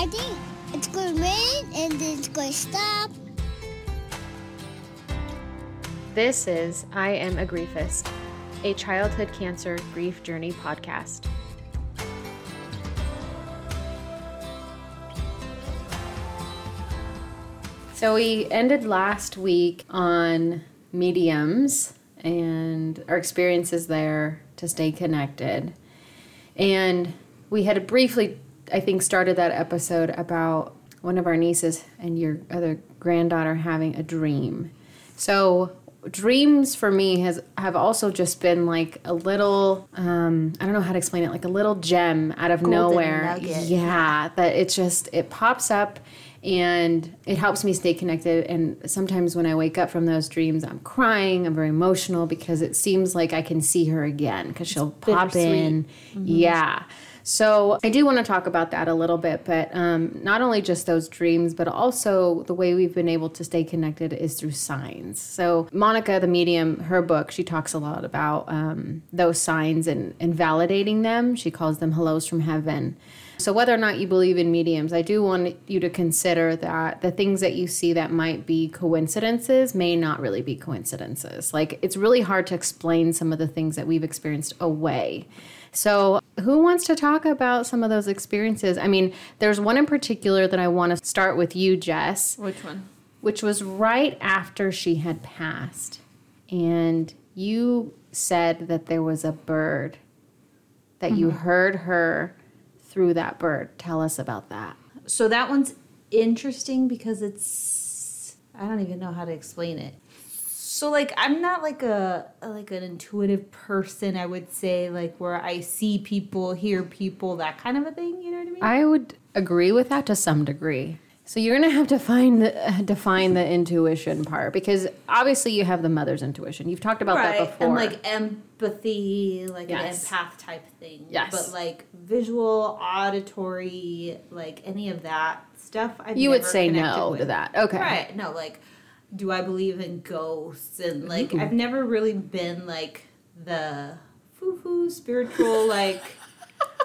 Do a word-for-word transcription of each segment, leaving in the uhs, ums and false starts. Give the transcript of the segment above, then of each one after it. I think it's going to rain and then it's going to stop. This is I Am a Griefist, a childhood cancer grief journey podcast. So we ended last week on mediums and our experiences there to stay connected. And we had briefly, I think, started that episode about one of our nieces and your other granddaughter having a dream. So dreams for me has have also just been like a little, um, I don't know how to explain it, like a little gem out of golden nowhere. Nugget. Yeah, that it just, it pops up. And it helps me stay connected. And sometimes when I wake up from those dreams, I'm crying. I'm very emotional because it seems like I can see her again because she'll pop in. Mm-hmm. Yeah. So I do want to talk about that a little bit, but um, not only just those dreams, but also the way we've been able to stay connected is through signs. So Monica, the medium, her book, she talks a lot about um, those signs and, and validating them. She calls them hellos from heaven. So whether or not you believe in mediums, I do want you to consider that the things that you see that might be coincidences may not really be coincidences. Like, it's really hard to explain some of the things that we've experienced away. So who wants to talk about some of those experiences? I mean, there's one in particular that I want to start with you, Jess. Which one? Which was right after she had passed. And you said that there was a bird, that mm-hmm. you heard her through that bird. Tell us about that. So that one's interesting because it's, I don't even know how to explain it. So like, I'm not like a like an intuitive person, I would say, like where I see people, hear people, that kind of a thing, you know what I mean? I would agree with that to some degree. So you're going to have to find the, define the intuition part, because obviously you have the mother's intuition. You've talked about right. that before. And like empathy, like yes. an empath type thing. Yes. But like visual, auditory, like any of that stuff, I've You never would say no with. to that. Okay. Right. No, like do I believe in ghosts? And like Ooh. I've never really been like the foo-foo spiritual like...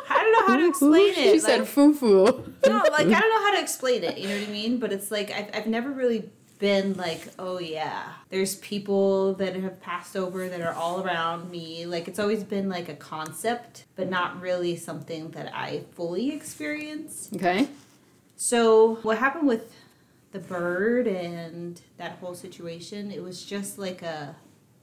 I don't know how to explain it. She like, said foo-foo. No, like, I don't know how to explain it, you know what I mean? But it's like, I've, I've never really been like, oh, yeah. There's people that have passed over that are all around me. Like, it's always been like a concept, but not really something that I fully experienced. Okay. So what happened with the bird and that whole situation, it was just like a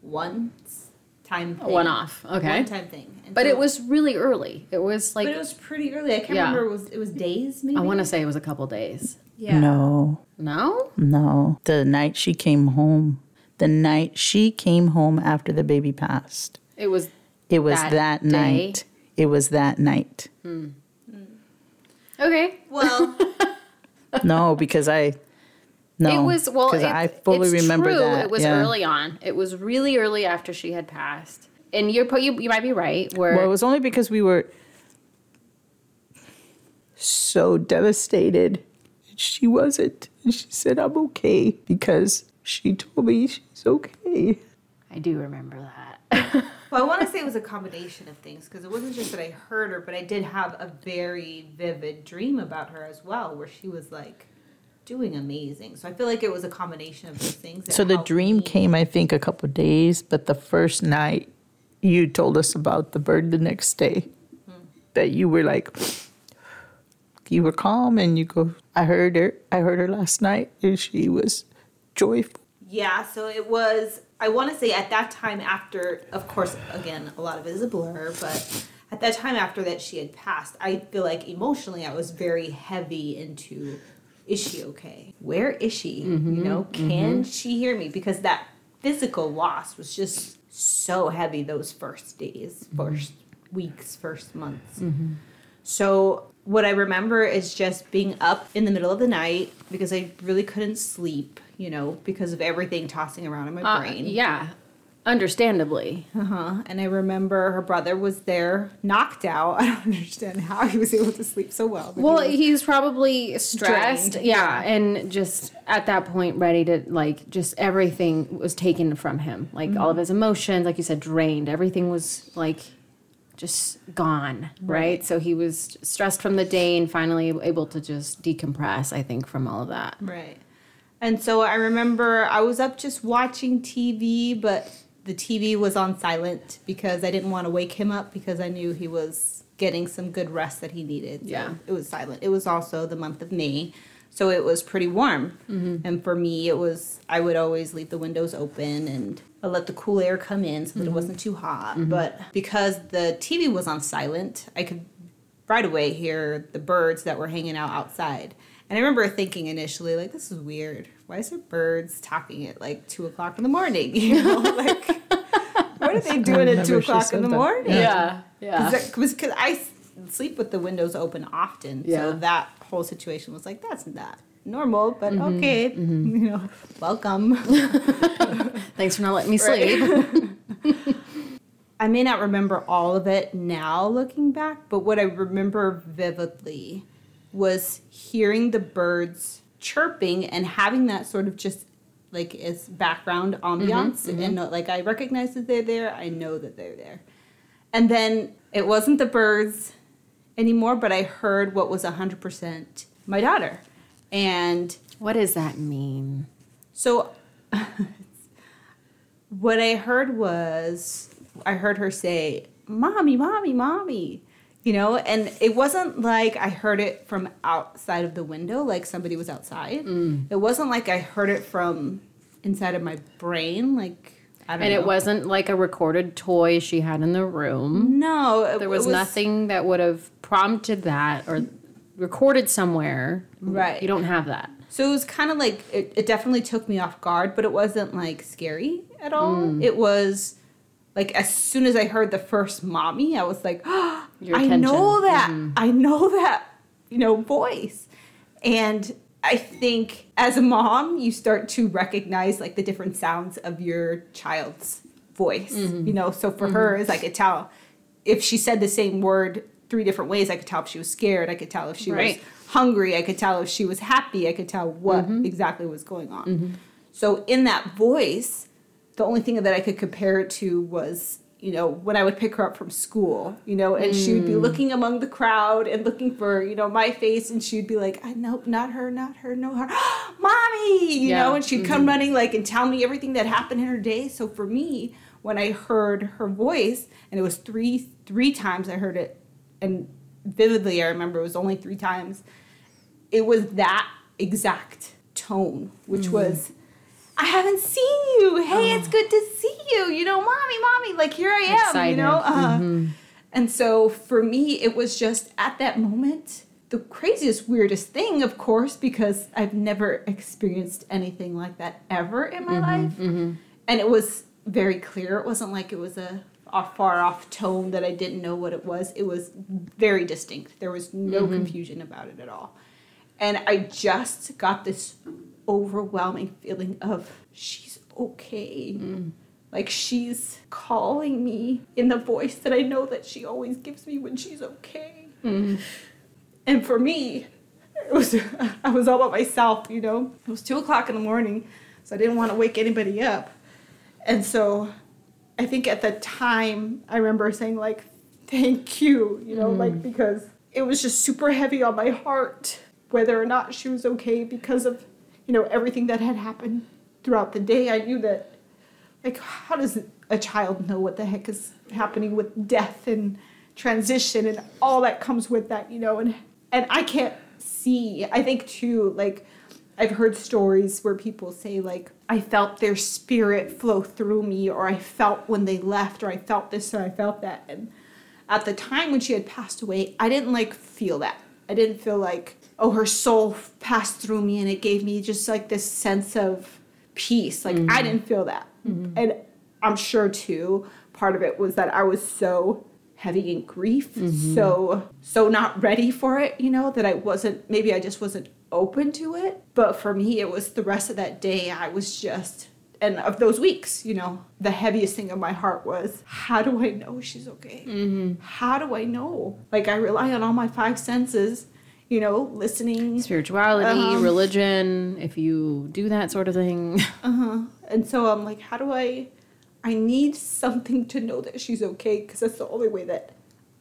once. Time thing. One off, okay. One time thing. And but so, it was really early. It was like... But it was pretty early. I can't yeah. remember. It was, it was days, maybe? I want to say it was a couple days. Yeah. No. No? No. The night she came home. The night she came home after the baby passed. It was It was that, that night. It was that night. Hmm. Hmm. Okay. Well. No, because I... No, it was well. It, I fully it's remember true. That. It was yeah. early on. It was really early after she had passed, and you're you, you might be right. Where well, it was only because we were so devastated. She wasn't, and she said, "I'm okay," because she told me she's okay. I do remember that. Well, I want to say it was a combination of things, because it wasn't just that I heard her, but I did have a very vivid dream about her as well, where she was like. Doing amazing. So I feel like it was a combination of those things. So the dream me. came, I think, a couple of days, but the first night you told us about the bird the next day. Mm-hmm. That you were like, you were calm and you go, I heard her, I heard her last night and she was joyful. Yeah, so it was, I want to say at that time after, of course, again, a lot of it is a blur, but at that time after that she had passed, I feel like emotionally I was very heavy into... Is she okay? Where is she? Mm-hmm, you know, can mm-hmm. she hear me? Because that physical loss was just so heavy those first days, first mm-hmm. weeks, first months. Mm-hmm. So what I remember is just being up in the middle of the night because I really couldn't sleep, you know, because of everything tossing around in my uh, brain. Yeah, understandably. Uh-huh. And I remember her brother was there, knocked out. I don't understand how he was able to sleep so well. Well, he he's probably stressed. Drained. Yeah, and just at that point ready to, like, just everything was taken from him. Like, mm-hmm. all of his emotions, like you said, drained. Everything was, like, just gone, right? right? So he was stressed from the day and finally able to just decompress, I think, from all of that. Right. And so I remember I was up just watching T V, but the T V was on silent because I didn't want to wake him up because I knew he was getting some good rest that he needed. So yeah. It was silent. It was also the month of May, so it was pretty warm. Mm-hmm. And for me, it was, I would always leave the windows open and I let the cool air come in so that mm-hmm. it wasn't too hot. Mm-hmm. But because the T V was on silent, I could right away hear the birds that were hanging out outside. And I remember thinking initially, like, this is weird. Why is there birds talking at, like, two o'clock in the morning? You know, like, what are they doing at two o'clock in the morning? Yeah, yeah. Because I sleep with the windows open often. Yeah. So that whole situation was like, that's not normal, but mm-hmm, okay. Mm-hmm. You know, welcome. Thanks for not letting me sleep. I may not remember all of it now looking back, but what I remember vividly was hearing the birds chirping and having that sort of just like its background ambiance. Mm-hmm, mm-hmm. And like, I recognize that they're there. I know that they're there. And then it wasn't the birds anymore, but I heard what was one hundred percent my daughter. And what does that mean? So what I heard was, I heard her say, "Mommy, mommy, mommy." You know, and it wasn't like I heard it from outside of the window, like somebody was outside. Mm. It wasn't like I heard it from inside of my brain, like, I don't and know. And it wasn't like a recorded toy she had in the room. No. It, there was, was nothing that would have prompted that or recorded somewhere. Right. You don't have that. So it was kind of like, it, it definitely took me off guard, but it wasn't, like, scary at all. Mm. It was... Like, as soon as I heard the first mommy, I was like, oh, I know that. Mm-hmm. I know that, you know, voice. And I think as a mom, you start to recognize, like, the different sounds of your child's voice. Mm-hmm. You know, so for mm-hmm. her, as I could tell, if she said the same word three different ways, I could tell if she was scared. I could tell if she right. was hungry. I could tell if she was happy. I could tell what mm-hmm. exactly was going on. Mm-hmm. So in that voice... The only thing that I could compare it to was, you know, when I would pick her up from school, you know, and mm. she would be looking among the crowd and looking for, you know, my face. And she would be like, I nope, not her, not her, no her. Mommy, you yeah. know, and she'd mm-hmm. come running like and tell me everything that happened in her day. So for me, when I heard her voice, and it was three, three times I heard it. And vividly, I remember it was only three times. It was that exact tone, which mm. was... I haven't seen you. Hey, oh. It's good to see you. You know, mommy, mommy, like here I am, excited. You know. Uh, mm-hmm. And so for me, it was just at that moment, the craziest, weirdest thing, of course, because I've never experienced anything like that ever in my mm-hmm, life. Mm-hmm. And it was very clear. It wasn't like it was a off, far off tone that I didn't know what it was. It was very distinct. There was no mm-hmm. confusion about it at all. And I just got this... overwhelming feeling of she's okay. Mm. Like she's calling me in the voice that I know that she always gives me when she's okay. Mm. And for me, it was I was all by myself, you know. It was two o'clock in the morning, so I didn't want to wake anybody up. And so I think at the time I remember saying like, thank you, you know, mm. like because it was just super heavy on my heart whether or not she was okay because of you know, everything that had happened throughout the day. I knew that, like, how does a child know what the heck is happening with death and transition and all that comes with that, you know, and, and I can't see. I think, too, like, I've heard stories where people say, like, I felt their spirit flow through me, or I felt when they left, or I felt this, or I felt that. And at the time when she had passed away, I didn't, like, feel that. I didn't feel like, oh, her soul passed through me and it gave me just like this sense of peace. Like mm-hmm. I didn't feel that. Mm-hmm. And I'm sure too, part of it was that I was so heavy in grief, mm-hmm. so so not ready for it, you know, that I wasn't, maybe I just wasn't open to it. But for me, it was the rest of that day, I was just, and of those weeks, you know, the heaviest thing in my heart was, how do I know she's okay? Mm-hmm. How do I know? Like I rely on all my five senses. You know, listening. Spirituality, um, religion, if you do that sort of thing. Uh-huh. And so I'm like, how do I... I need something to know that she's okay because that's the only way that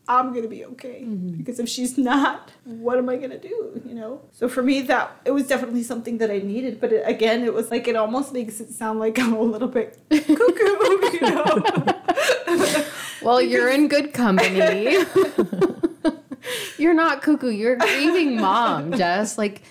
I'm going to be okay. Mm-hmm. Because if she's not, what am I going to do, you know? So for me, that it was definitely something that I needed. But it, again, it was like, it almost makes it sound like I'm a little bit cuckoo, you know? Well, you're in good company. You're not cuckoo. You're grieving mom, Jess. Like,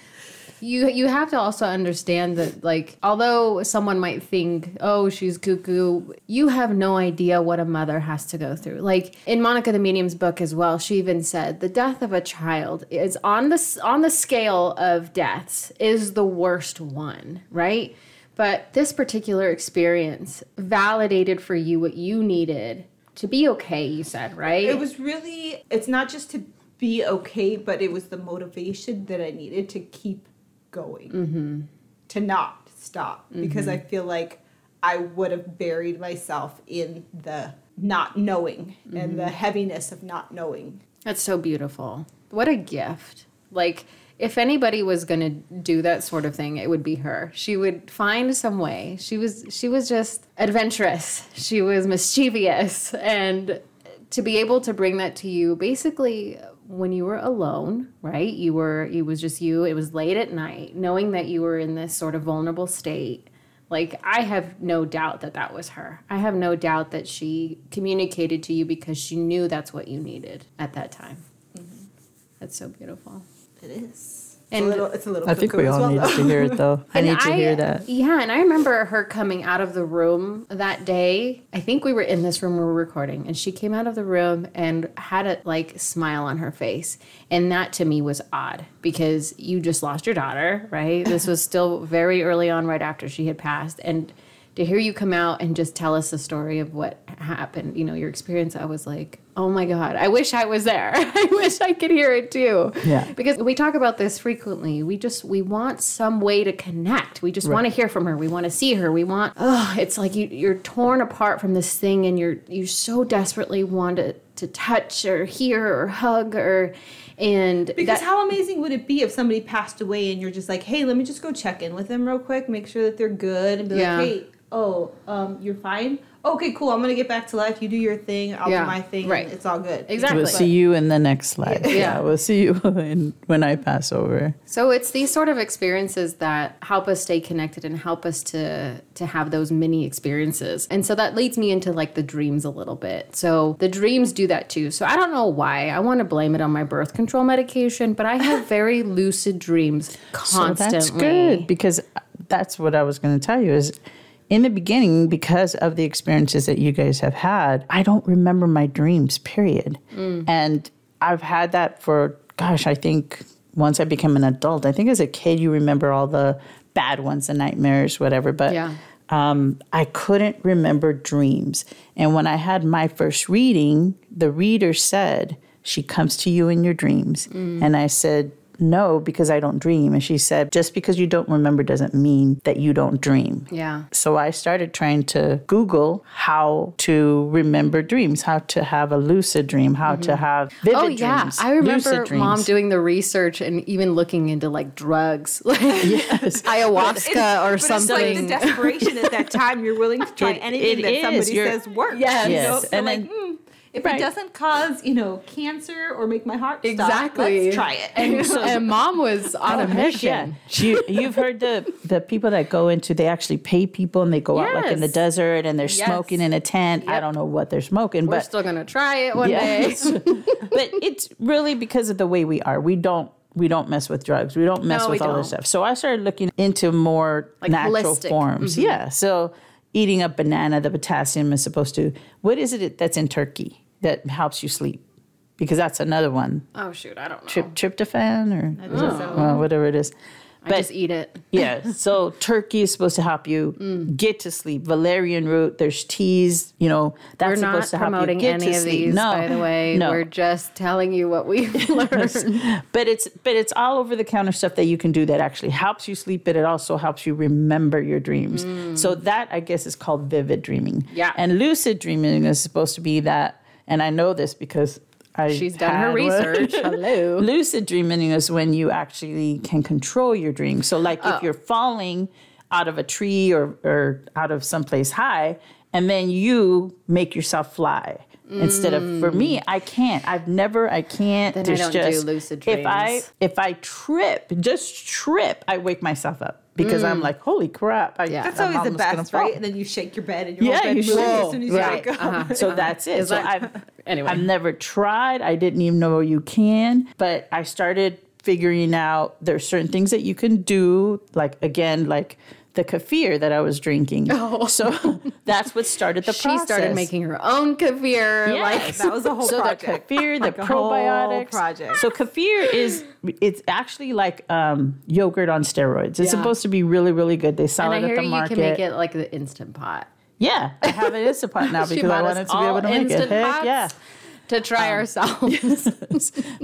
You you have to also understand that, like, although someone might think, oh, she's cuckoo, you have no idea what a mother has to go through. Like, in Monica the Medium's book as well, she even said, the death of a child is on the, on the scale of deaths is the worst one, right? But this particular experience validated for you what you needed to be okay, you said, right? It was really, it's not just to be okay, but it was the motivation that I needed to keep going, mm-hmm. to not stop, mm-hmm. because I feel like I would have buried myself in the not knowing, mm-hmm. and the heaviness of not knowing. That's so beautiful. What a gift. Like, if anybody was going to do that sort of thing, it would be her. She would find some way. She was she was just adventurous. She was mischievous. And to be able to bring that to you, basically, when you were alone, right? You were, it was just you. It was late at night, knowing that you were in this sort of vulnerable state. Like, I have no doubt that that was her. I have no doubt that she communicated to you because she knew that's what you needed at that time. Mm-hmm. That's so beautiful. It is. And it's a little, it's a little I think we all well, need though. to hear it, though. I need to I, hear that. Yeah, and I remember her coming out of the room that day. I think we were in this room we were recording, and she came out of the room and had a, like, smile on her face. And that, to me, was odd because you just lost your daughter, right? This was still very early on, right after she had passed. And to hear you come out and just tell us the story of what happened, you know, your experience, I was like, oh my God, I wish I was there. I wish I could hear it too. Yeah. Because we talk about this frequently. We just, we want some way to connect. We just right. want to hear from her. We want to see her. We want, oh, it's like you, you're torn apart from this thing and you're, you so desperately want to, to touch or hear or hug or, and because that, how amazing would it be if somebody passed away and you're just like, hey, let me just go check in with them real quick, make sure that they're good and be yeah. like, hey, oh, um, you're fine? Okay, cool. I'm going to get back to life. You do your thing. I'll yeah, do my thing. Right. It's all good. Exactly. We'll see you in the next life. Yeah. yeah we'll see you in, when I pass over. So it's these sort of experiences that help us stay connected and help us to, to have those mini experiences. And so that leads me into, like, the dreams a little bit. So the dreams do that too. So I don't know why. I want to blame it on my birth control medication, but I have very lucid dreams constantly. So that's good, because that's what I was going to tell you is, in the beginning, because of the experiences that you guys have had, I don't remember my dreams, period. Mm. And I've had that for, gosh, I think once I became an adult, I think as a kid, you remember all the bad ones, the nightmares, whatever. But yeah. um, I couldn't remember dreams. And when I had my first reading, the reader said, she comes to you in your dreams. Mm. And I said, no, because I don't dream. And she said, just because you don't remember doesn't mean that you don't dream. Yeah. So I started trying to Google how to remember dreams, how to have a lucid dream, how mm-hmm. to have vivid oh, yeah. dreams. I remember mom doing the research and even looking into, like, drugs, like yes. ayahuasca or but something. But it's like the desperation at that time. You're willing to try it, anything it that is. somebody You're, says works. Yes. yes. You know? So and like, then, mm. If right. it doesn't cause, you know, cancer or make my heart stop, exactly. let's try it. And, so, and mom was on oh, a mission. Yeah. She, you've heard the, the people that go into, they actually pay people and they go yes. out like in the desert and they're yes. smoking in a tent. Yep. I don't know what they're smoking. We're but, still going to try it one yes. day. But it's really because of the way we are. We don't. We don't mess with drugs. We don't mess no, with all don't. this stuff. So I started looking into more like natural holistic. forms. Mm-hmm. Yeah. So eating a banana, the potassium is supposed to. What is it that's in turkey that helps you sleep? Because that's another one. Oh, shoot. I don't know. Trip, tryptophan or I oh. so. well, whatever it is. But, I just eat it. Yeah. So turkey is supposed to help you mm. get to sleep. Valerian root. There's teas. You know, that's We're supposed to help you get to sleep. We're not promoting any of these, no, by the way. No. We're just telling you what we've learned. But it's but it's all over the counter stuff that you can do that actually helps you sleep, but it also helps you remember your dreams. Mm. So that, I guess, is called vivid dreaming. Yeah. And lucid dreaming is supposed to be that. And I know this because I She's done her research. Hello. Lucid dreaming is when you actually can control your dream. So like oh. if you're falling out of a tree or, or out of someplace high, and then you make yourself fly. mm. instead of, for me, I can't. I've never, I can't. Then There's I don't just, do lucid dreams. If I, if I trip, just trip, I wake myself up. Because mm. I'm like, holy crap. I, yeah. That's I'm always the best, right? And then you shake your bed and your yeah, whole bed you moves as soon as right. you wake up. Uh-huh. So uh-huh. that's it. So like, I've, anyway. I've never tried. I didn't even know you can. But I started figuring out there's certain things that you can do. Like, again, like the kefir that I was drinking. Oh. So that's what started the she process. She started making her own kefir. Yes. Like, that was a whole so project. So the kefir, like the probiotics. Project. So kefir is... It's actually like um, yogurt on steroids. It's yeah. supposed to be really, really good. They sell and it I hear at the market. You can make it like the Instant Pot. Yeah, I have an Instant Pot now because I wanted to be able to make it. Heck, yeah, to try um, ourselves.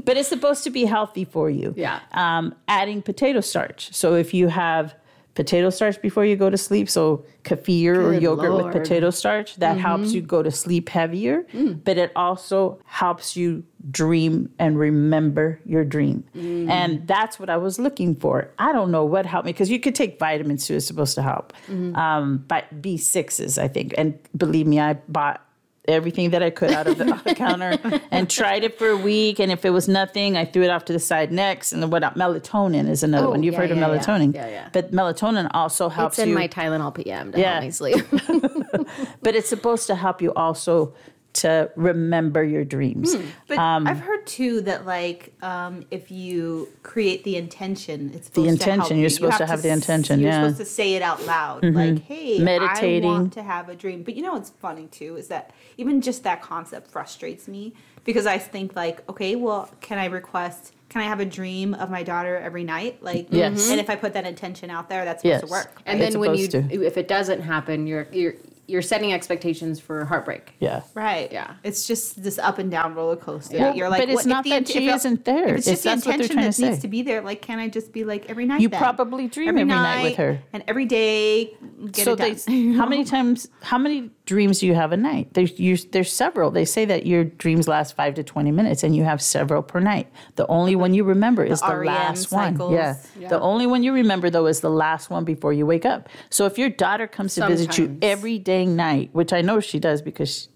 But it's supposed to be healthy for you. Yeah. Um, adding potato starch. So if you have potato starch before you go to sleep, so kefir good or yogurt Lord. with potato starch, that mm-hmm. helps you go to sleep heavier. Mm. But it also helps you dream and remember your dream. Mm. And that's what I was looking for. I don't know what helped me, because you could take vitamins too, it's supposed to help. Mm-hmm. Um, but B sixes, I think. And believe me, I bought everything that I could out of the, the counter and tried it for a week. And if it was nothing, I threw it off to the side next. And then what else? Melatonin is another oh, one. You've yeah, heard yeah, of melatonin. Yeah. Yeah, yeah. But melatonin also helps you. It's in you. my Tylenol P M to yeah. help me sleep. But it's supposed to help you also to remember your dreams. Hmm. But um, I've heard too that like um, if you create the intention, it's supposed the intention. To help you. You're supposed you to have to the intention. S- yeah. You're supposed to say it out loud, mm-hmm. like, "Hey, meditating. I want to have a dream." But you know what's funny too is that even just that concept frustrates me, because I think like, okay, well, can I request? Can I have a dream of my daughter every night? Like, yes. And if I put that intention out there, that's supposed yes. to work. Right? And then it's when you, to. if it doesn't happen, you're you're. You're setting expectations for heartbreak. Yeah. Right. Yeah. It's just this up and down roller coaster. Yeah. You're like, but it's well, not that the, she isn't there. It's, it's just the intention that needs to be there. Like, can I just be like every night? You then? probably dream every, every night, night with her, and every day. Get so it done. They, how many times? How many dreams do you have a night? There's you, there's several. They say that your dreams last five to twenty minutes, and you have several per night. The only one you remember is the, the last cycles. one. Yeah. yeah. The only one you remember though is the last one before you wake up. So if your daughter comes to Sometimes. visit you every day. night, which I know she does, because she,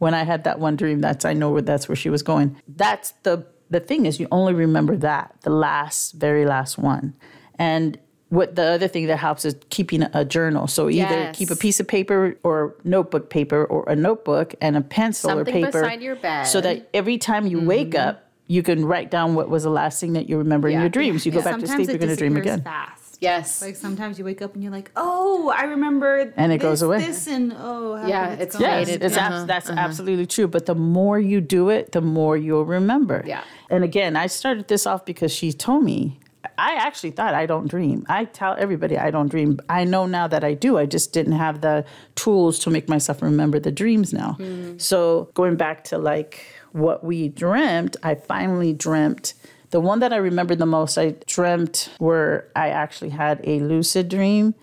when I had that one dream, that's I know where that's where she was going. That's the the thing is you only remember that, the last, very last one. And what the other thing that helps is keeping a journal. So either yes. keep a piece of paper or notebook paper or a notebook and a pencil Something or paper beside your bed, so that every time you mm-hmm. wake up, you can write down what was the last thing that you remember yeah. in your dreams. You yeah. go back Sometimes to sleep, you're going to dream again. Fast. Yes. Like sometimes you wake up and you're like, oh, I remember and it this, goes away. This and oh. How yeah, it's yes, it's uh-huh, ab- That's uh-huh. absolutely true. But the more you do it, the more you'll remember. Yeah. And again, I started this off because she told me, I actually thought I don't dream. I tell everybody I don't dream. I know now that I do. I just didn't have the tools to make myself remember the dreams now. Mm. So going back to like what we dreamt, I finally dreamt. The one that I remember the most, I dreamt where I actually had a lucid dream.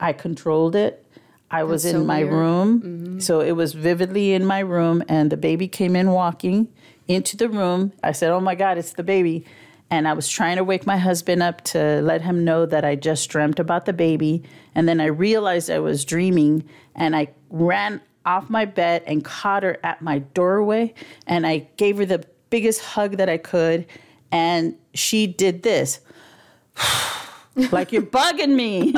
I controlled it. I That's was in so my weird. room. Mm-hmm. So it was vividly in my room, and the baby came in walking into the room. I said, oh, my God, it's the baby. And I was trying to wake my husband up to let him know that I just dreamt about the baby. And then I realized I was dreaming, and I ran off my bed and caught her at my doorway, and I gave her the biggest hug that I could. And she did this, like, you're bugging me.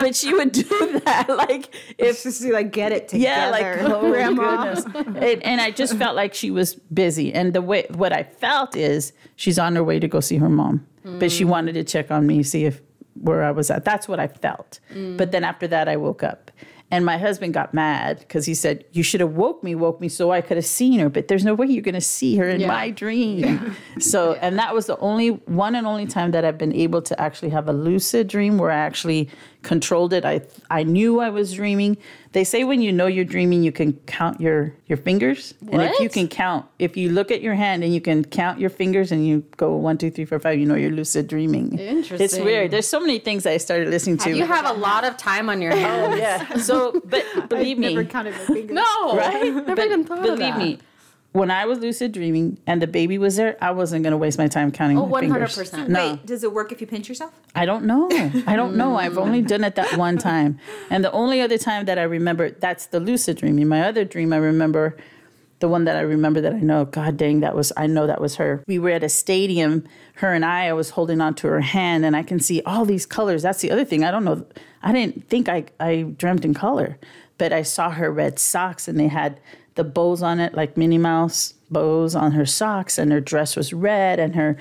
But she would do that, like, if just to, like, get it together. Yeah, like, oh, grandma. And, and I just felt like she was busy. And the way what I felt is she's on her way to go see her mom, mm. but she wanted to check on me, see if where I was at. That's what I felt. Mm. But then after that, I woke up. And my husband got mad because he said, you should have woke me, woke me so I could have seen her. But there's no way you're going to see her in yeah. my dream. Yeah. So, yeah. and that was the only one and only time that I've been able to actually have a lucid dream where I actually controlled it. I I knew I was dreaming. They say when you know you're dreaming, you can count your, your fingers. What? And if you can count, if you look at your hand and you can count your fingers and you go one, two, three, four, five, you know you're lucid dreaming. Interesting. It's weird. There's so many things I started listening to. You have a lot of time on your hands. Oh, yeah. So So, but believe I've me, never counted my fingers. No, right? Never but even thought believe of that. me, when I was lucid dreaming and the baby was there, I wasn't going to waste my time counting. Oh, one hundred percent. No. Wait, does it work if you pinch yourself? I don't know. I don't know. I've only done it that one time, and the only other time that I remember that's the lucid dreaming. My other dream I remember the one that I remember that I know, God dang, that was, I know that was her. We were at a stadium, her and I, I was holding onto her hand, and I can see all these colors. That's the other thing. I don't know. I didn't think I, I dreamt in color, but I saw her red socks, and they had the bows on it, like Minnie Mouse bows on her socks, and her dress was red, and her,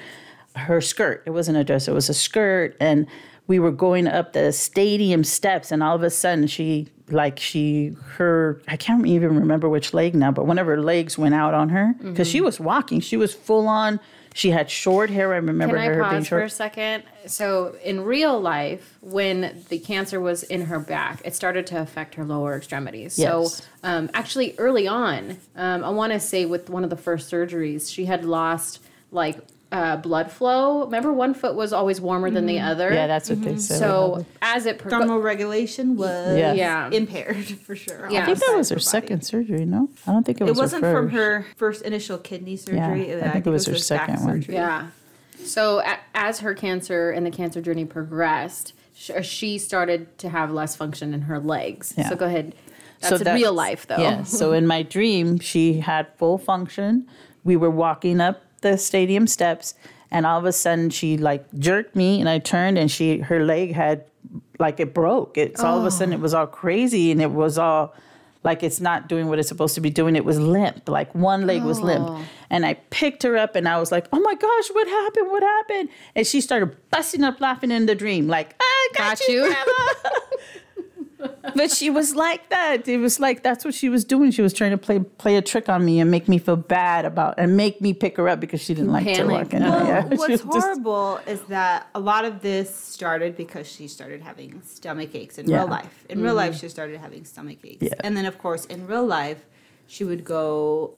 her skirt. It wasn't a dress. It was a skirt. And we were going up the stadium steps, and all of a sudden she, like she, her, I can't even remember which leg now, but one of her legs went out on her because mm-hmm. she was walking. She was full on. She had short hair. I remember Can her, I her being short. Can I pause for a second? So in real life, when the cancer was in her back, it started to affect her lower extremities. Yes. So um, actually early on, um, I want to say with one of the first surgeries, she had lost like Uh, blood flow. Remember, one foot was always warmer mm-hmm. than the other. Yeah, that's what mm-hmm. they said. So as it progressed, thermal regulation was yeah. Yeah. impaired for sure. Yeah. I think that was her, her second surgery. No, I don't think it was. It wasn't her from her first initial kidney surgery. Yeah. I, I think it was, it was her, her second one. Surgery. Yeah. So a- as her cancer and the cancer journey progressed, sh- she started to have less function in her legs. Yeah. So go ahead. That's, so that's real life, though. Yeah. So in my dream, she had full function. We were walking up the stadium steps, and all of a sudden she like jerked me, and I turned, and she her leg had like it broke. It's oh. all of a sudden it was all crazy, and it was all like it's not doing what it's supposed to be doing. It was limp, like one leg oh. was limp, and I picked her up, and I was like, "Oh my gosh, what happened? What happened?" And she started busting up laughing in the dream, like, "I got, got you, Grandma." But she was like that. It was like that's what she was doing. She was trying to play play a trick on me and make me feel bad about and make me pick her up because she didn't like Panic. to walk in. Well, yeah. What's horrible just... is that a lot of this started because she started having stomach aches in yeah. real life. In mm. real life, she started having stomach aches. Yeah. And then, of course, in real life, she would go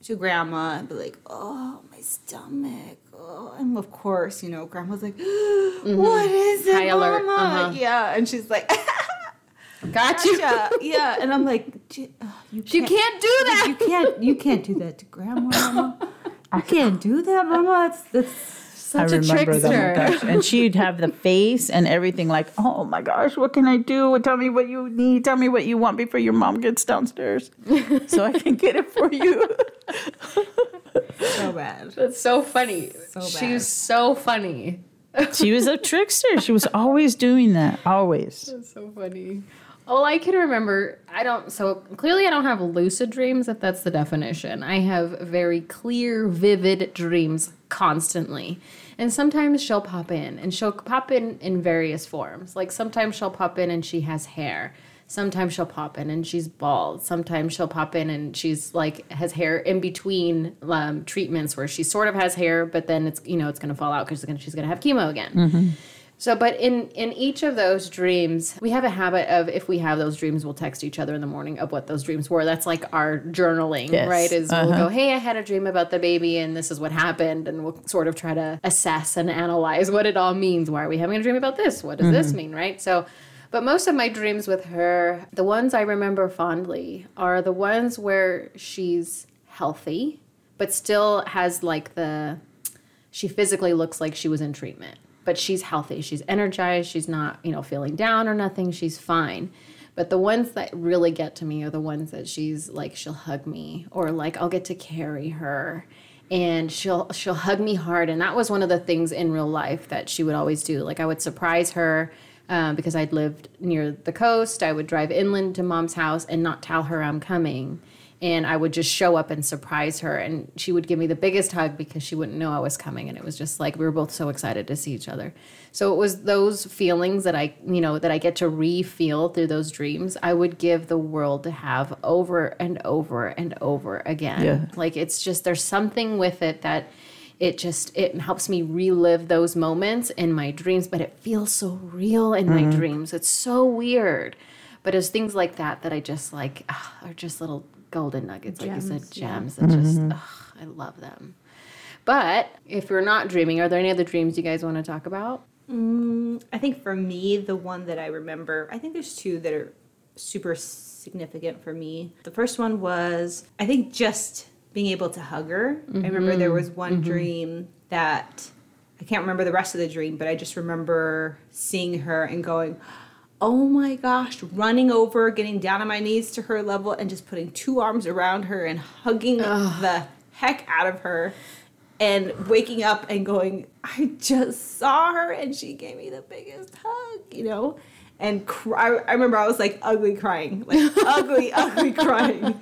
to Grandma and be like, "Oh, my stomach." Oh. And, of course, you know, Grandma's like, mm-hmm. "What is it, High Mama?" Alert. Uh-huh. Yeah, and she's like... Got you. Gotcha. Yeah, and I'm like, oh, you, can't, you can't do that. You can't. You can't do that to Grandma. Mama. You can't do that, Mama. It's, that's such I a trickster. That, and she'd have the face and everything. Like, oh my gosh, what can I do? Tell me what you need. Tell me what you want before your mom gets downstairs, so I can get it for you. So bad. That's so funny. So bad. She's so funny. She was a trickster. She was always doing that. Always. That's so funny. All I can remember, I don't, so clearly I don't have lucid dreams, if that's the definition. I have very clear, vivid dreams constantly. And sometimes she'll pop in, and she'll pop in in various forms. Like sometimes she'll pop in and she has hair. Sometimes she'll pop in and she's bald. Sometimes she'll pop in and she's like has hair in between um, treatments where she sort of has hair, but then it's, you know, it's going to fall out because she's going to have chemo again. Mm-hmm. So, but in, in each of those dreams, we have a habit of, if we have those dreams, we'll text each other in the morning of what those dreams were. That's like our journaling, yes. right? Is uh-huh. we'll go, hey, I had a dream about the baby and this is what happened. And we'll sort of try to assess and analyze what it all means. Why are we having a dream about this? What does mm-hmm. this mean, right? So, but most of my dreams with her, the ones I remember fondly are the ones where she's healthy, but still has like the, she physically looks like she was in treatment. But she's healthy. She's energized. She's not, you know, feeling down or nothing. She's fine. But the ones that really get to me are the ones that she's like, she'll hug me, or like I'll get to carry her, and she'll she'll hug me hard. And that was one of the things in real life that she would always do. Like I would surprise her um, because I'd lived near the coast. I would drive inland to Mom's house and not tell her I'm coming. And I would just show up and surprise her. And she would give me the biggest hug because she wouldn't know I was coming. And it was just like we were both so excited to see each other. So it was those feelings that I, you know, that I get to re-feel through those dreams. I would give the world to have over and over and over again. Yeah. Like it's just there's something with it that it just it helps me relive those moments in my dreams. But it feels so real in mm-hmm. my dreams. It's so weird. But it's things like that that I just like ugh, are just little golden nuggets, gems, like you said, gems that just, mm-hmm. ugh, I love them. But if you're not dreaming, are there any other dreams you guys want to talk about? Mm, I think for me, the one that I remember, I think there's two that are super significant for me. The first one was, I think just being able to hug her. Mm-hmm. I remember there was one mm-hmm. dream that, I can't remember the rest of the dream, but I just remember seeing her and going, oh my gosh, running over, getting down on my knees to her level and just putting two arms around her and hugging Ugh. the heck out of her and waking up and going, I just saw her and she gave me the biggest hug, you know? And cry. I remember I was like ugly crying, like ugly, ugly crying.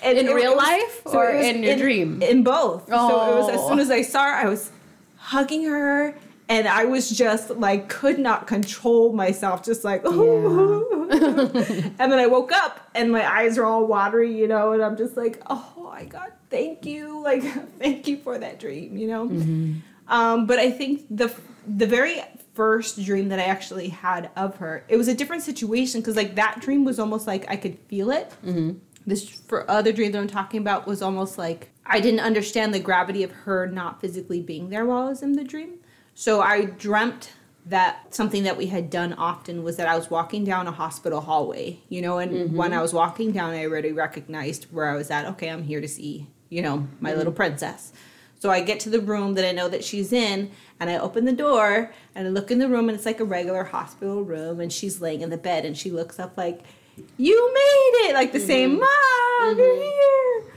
And in real was, life so or in your in, dream? In both. Oh. So it was as soon as I saw her, I was hugging her. And I was just like, could not control myself, just like, oh. Yeah. And then I woke up and my eyes are all watery, you know, and I'm just like, oh my God, thank you. Like, thank you for that dream, you know. Mm-hmm. Um, but I think the the very first dream that I actually had of her, it was a different situation because like that dream was almost like I could feel it. Mm-hmm. This for other dream that I'm talking about was almost like I didn't understand the gravity of her not physically being there while I was in the dream. So I dreamt that something that we had done often was that I was walking down a hospital hallway, you know, and mm-hmm. when I was walking down, I already recognized where I was at. Okay, I'm here to see, you know, my mm-hmm. little princess. So I get to the room that I know that she's in, and I open the door, and I look in the room, and it's like a regular hospital room, and she's laying in the bed, and she looks up like, you made it! Like the mm-hmm. same, Mom, mm-hmm. you're here!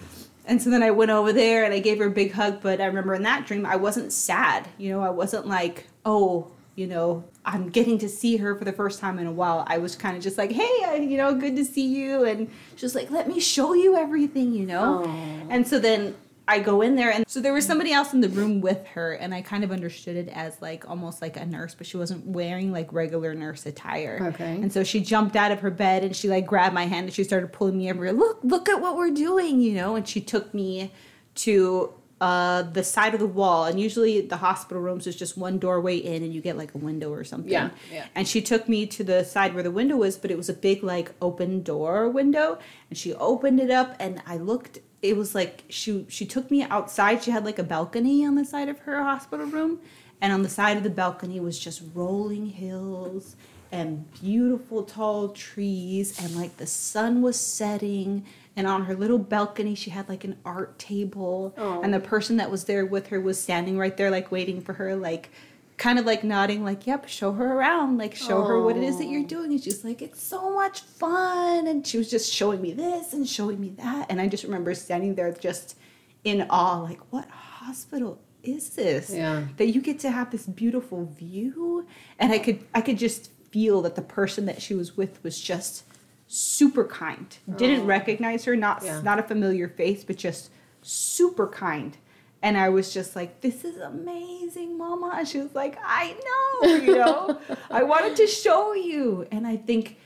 And so then I went over there and I gave her a big hug. But I remember in that dream, I wasn't sad. You know, I wasn't like, oh, you know, I'm getting to see her for the first time in a while. I was kind of just like, hey, you know, good to see you. And she was like, let me show you everything, you know. Aww. And so then I go in there. And so there was somebody else in the room with her. And I kind of understood it as like almost like a nurse, but she wasn't wearing like regular nurse attire. Okay. And so she jumped out of her bed and she like grabbed my hand and she started pulling me everywhere. Look, look at what we're doing, you know. And she took me to uh, the side of the wall. And usually the hospital rooms is just one doorway in and you get like a window or something. Yeah, yeah. And she took me to the side where the window was, but it was a big like open door window. And she opened it up and I looked. It was like she she took me outside. She had like a balcony on the side of her hospital room. And on the side of the balcony was just rolling hills and beautiful tall trees. And like the sun was setting. And on her little balcony, she had like an art table. Aww. And the person that was there with her was standing right there like waiting for her. Like kind of like nodding like, yep, show her around. Like show Aww. Her what it is that you're doing. And she's like, it's so much fun. And she was just showing me this and showing me that. And I just remember standing there just in awe. Like, what hospital is this? Yeah. That you get to have this beautiful view. And I could I could just feel that the person that she was with was just super kind. Aww. Didn't recognize her. Not, yeah. not a familiar face, but just super kind. And I was just like, this is amazing, Mama. And she was like, I know, you know. I wanted to show you. And I think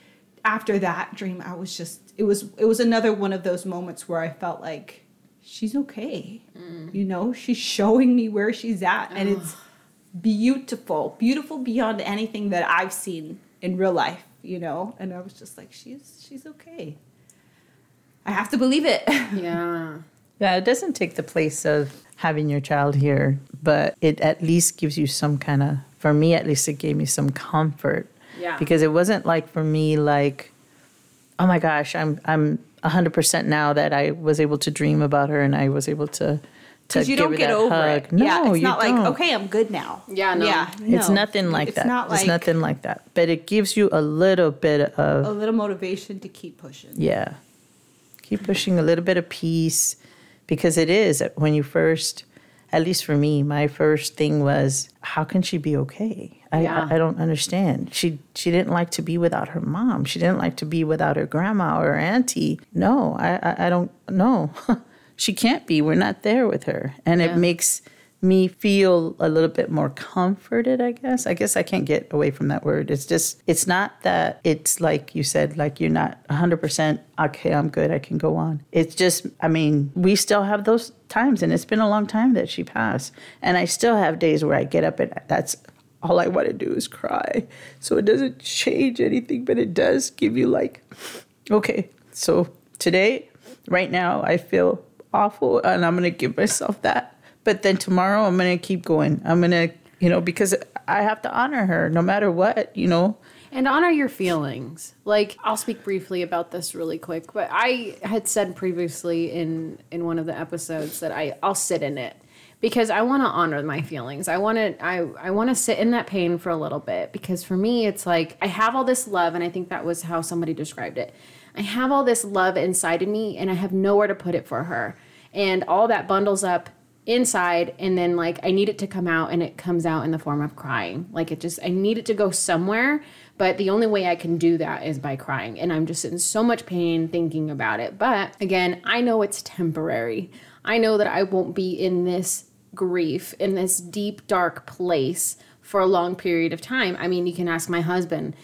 after that dream, I was just, it was it was another one of those moments where I felt like, she's okay. Mm. You know, she's showing me where she's at. And oh. it's beautiful, beautiful beyond anything that I've seen in real life, you know. And I was just like, she's she's okay. I have to believe it. Yeah. Yeah, it doesn't take the place of having your child here, but it at least gives you some kind of, for me at least, it gave me some comfort. Yeah. Because it wasn't like for me like, oh my gosh, I'm I'm one hundred percent now that I was able to dream about her and I was able to to give her that hug. Because you don't get over it. No, yeah, it's not like, okay, I'm good now. Yeah, no. Yeah, no. It's nothing like that. Not like, it's nothing like that. But it gives you a little bit of... a little motivation to keep pushing. Yeah. Keep pushing, a little bit of peace. Because it is, when you first, at least for me, my first thing was, how can she be okay? I, yeah. I, I don't understand. She she didn't like to be without her mom. She didn't like to be without her grandma or her auntie. No, I, I, I don't, no. She can't be. We're not there with her. And yeah. it makes me feel a little bit more comforted, I guess. I guess I can't get away from that word. It's just, it's not that it's like you said, like you're not one hundred percent, okay, I'm good, I can go on. It's just, I mean, we still have those times, and it's been a long time that she passed. And I still have days where I get up and that's all I want to do is cry. So it doesn't change anything, but it does give you like, okay, so today, right now, I feel awful, and I'm going to give myself that. But then tomorrow I'm going to keep going. I'm going to, you know, because I have to honor her no matter what, you know. And honor your feelings. Like, I'll speak briefly about this really quick. But I had said previously in, in one of the episodes that I, I'll sit in it. because I want to honor my feelings. I want to I, I want to sit in that pain for a little bit, because for me, it's like I have all this love, and I think that was how somebody described it. I have all this love inside of me, and I have nowhere to put it for her. And all that bundles up inside, and then, like, I need it to come out, and it comes out in the form of crying. Like, it just, I need it to go somewhere, but the only way I can do that is by crying. And I'm just in so much pain thinking about it. But again, I know it's temporary. I know that I won't be in this grief, in this deep, dark place for a long period of time. I mean, you can ask my husband.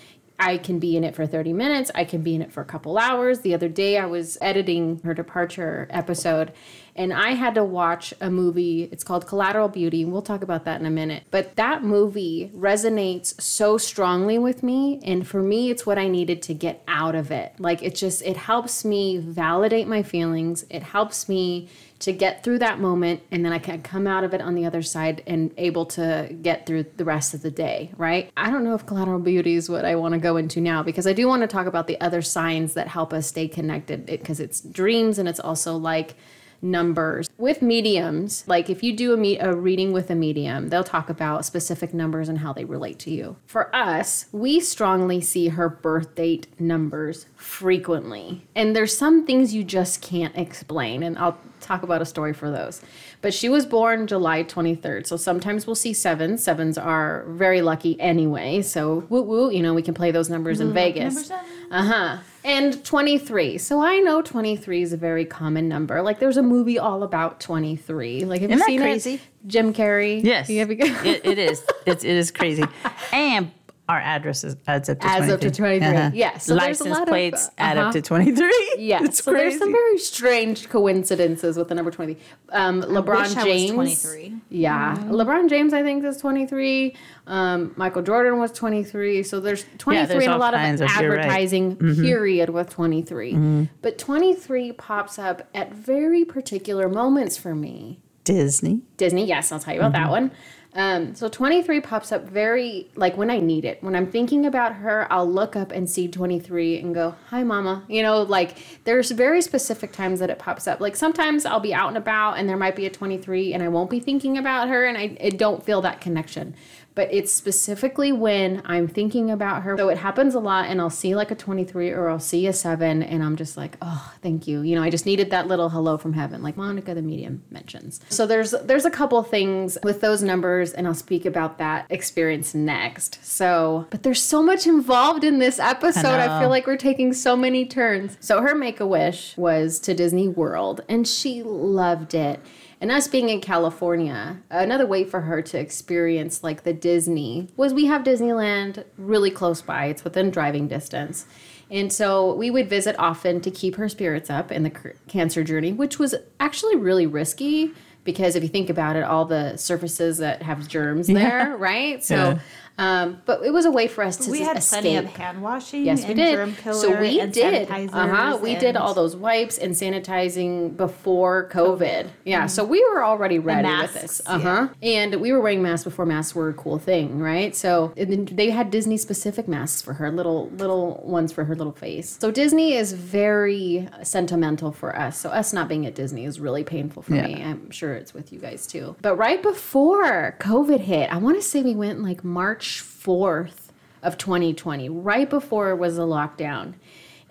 I can be in it for thirty minutes. I can be in it for a couple hours. The other day I was editing her departure episode, and I had to watch a movie. It's called Collateral Beauty. We'll talk about that in a minute. But that movie resonates so strongly with me. And for me, it's what I needed to get out of it. Like, it just, it helps me validate my feelings. It helps me to get through that moment, and then I can come out of it on the other side and able to get through the rest of the day, right? I don't know if Collateral Beauty is what I want to go into now, because I do want to talk about the other signs that help us stay connected, because it's dreams and it's also like numbers. With mediums, like if you do a, me- a reading with a medium, they'll talk about specific numbers and how they relate to you. For us, we strongly see her birth date numbers frequently. And there's some things you just can't explain, and I'll talk about a story for those. But she was born July twenty-third, so sometimes we'll see sevens. Sevens are very lucky anyway, so woo woo, you know, we can play those numbers in Vegas. Uh-huh. And twenty-three. So I know twenty-three is a very common number. Like, there's a movie all about twenty-three. Like, have Isn't you seen that crazy? It? Jim Carey. Yes. You it, it is. It's, it is crazy. And our address is, adds up to adds twenty-three. Adds up to twenty-three. Uh-huh. Yes. So license plates of, uh, add uh-huh. up to twenty-three. Yeah. It's so crazy. There's some very strange coincidences with the number twenty-three. Um, LeBron I wish James. I was twenty-three. Yeah. Mm-hmm. LeBron James, I think, is twenty-three. Um, Michael Jordan was twenty-three. So there's twenty-three yeah, there's and a lot of advertising, right. mm-hmm. period, with twenty-three. Mm-hmm. But twenty-three pops up at very particular moments for me. Disney. Disney, yes. I'll tell you about mm-hmm. that one. Um, so twenty-three pops up very, like, when I need it. When I'm thinking about her, I'll look up and see twenty-three and go, hi, mama. You know, like, there's very specific times that it pops up. Like, sometimes I'll be out and about and there might be a twenty-three and I won't be thinking about her, and I, I don't feel that connection. But it's specifically when I'm thinking about her. So it happens a lot, and I'll see like a twenty-three or I'll see a seven, and I'm just like, oh, thank you. You know, I just needed that little hello from heaven, like Monica the medium mentions. So there's there's a couple things with those numbers, and I'll speak about that experience next. So, but there's so much involved in this episode. I, I feel like we're taking so many turns. So her Make-A-Wish was to Disney World, and she loved it. And us being in California, another way for her to experience like the Disney was we have Disneyland really close by. It's within driving distance. And so we would visit often to keep her spirits up in the c- cancer journey, which was actually really risky because if you think about it, all the surfaces that have germs there, yeah. right? So, yeah. um, but it was a way for us to we had escape. Plenty of hand washing. Yes, we and did. Germ killer so we and did. Uh huh. We and... did all those wipes and sanitizing before COVID. COVID. Yeah. Mm-hmm. So we were already ready masks, with this. Uh huh. Yeah. And we were wearing masks before masks were a cool thing, right? So they had Disney specific masks for her, little little ones for her little face. So Disney is very sentimental for us. So us not being at Disney is really painful for yeah. me. I'm sure it's with you guys too. But right before COVID hit, I want to say we went like March fourth of twenty twenty, right before was the lockdown.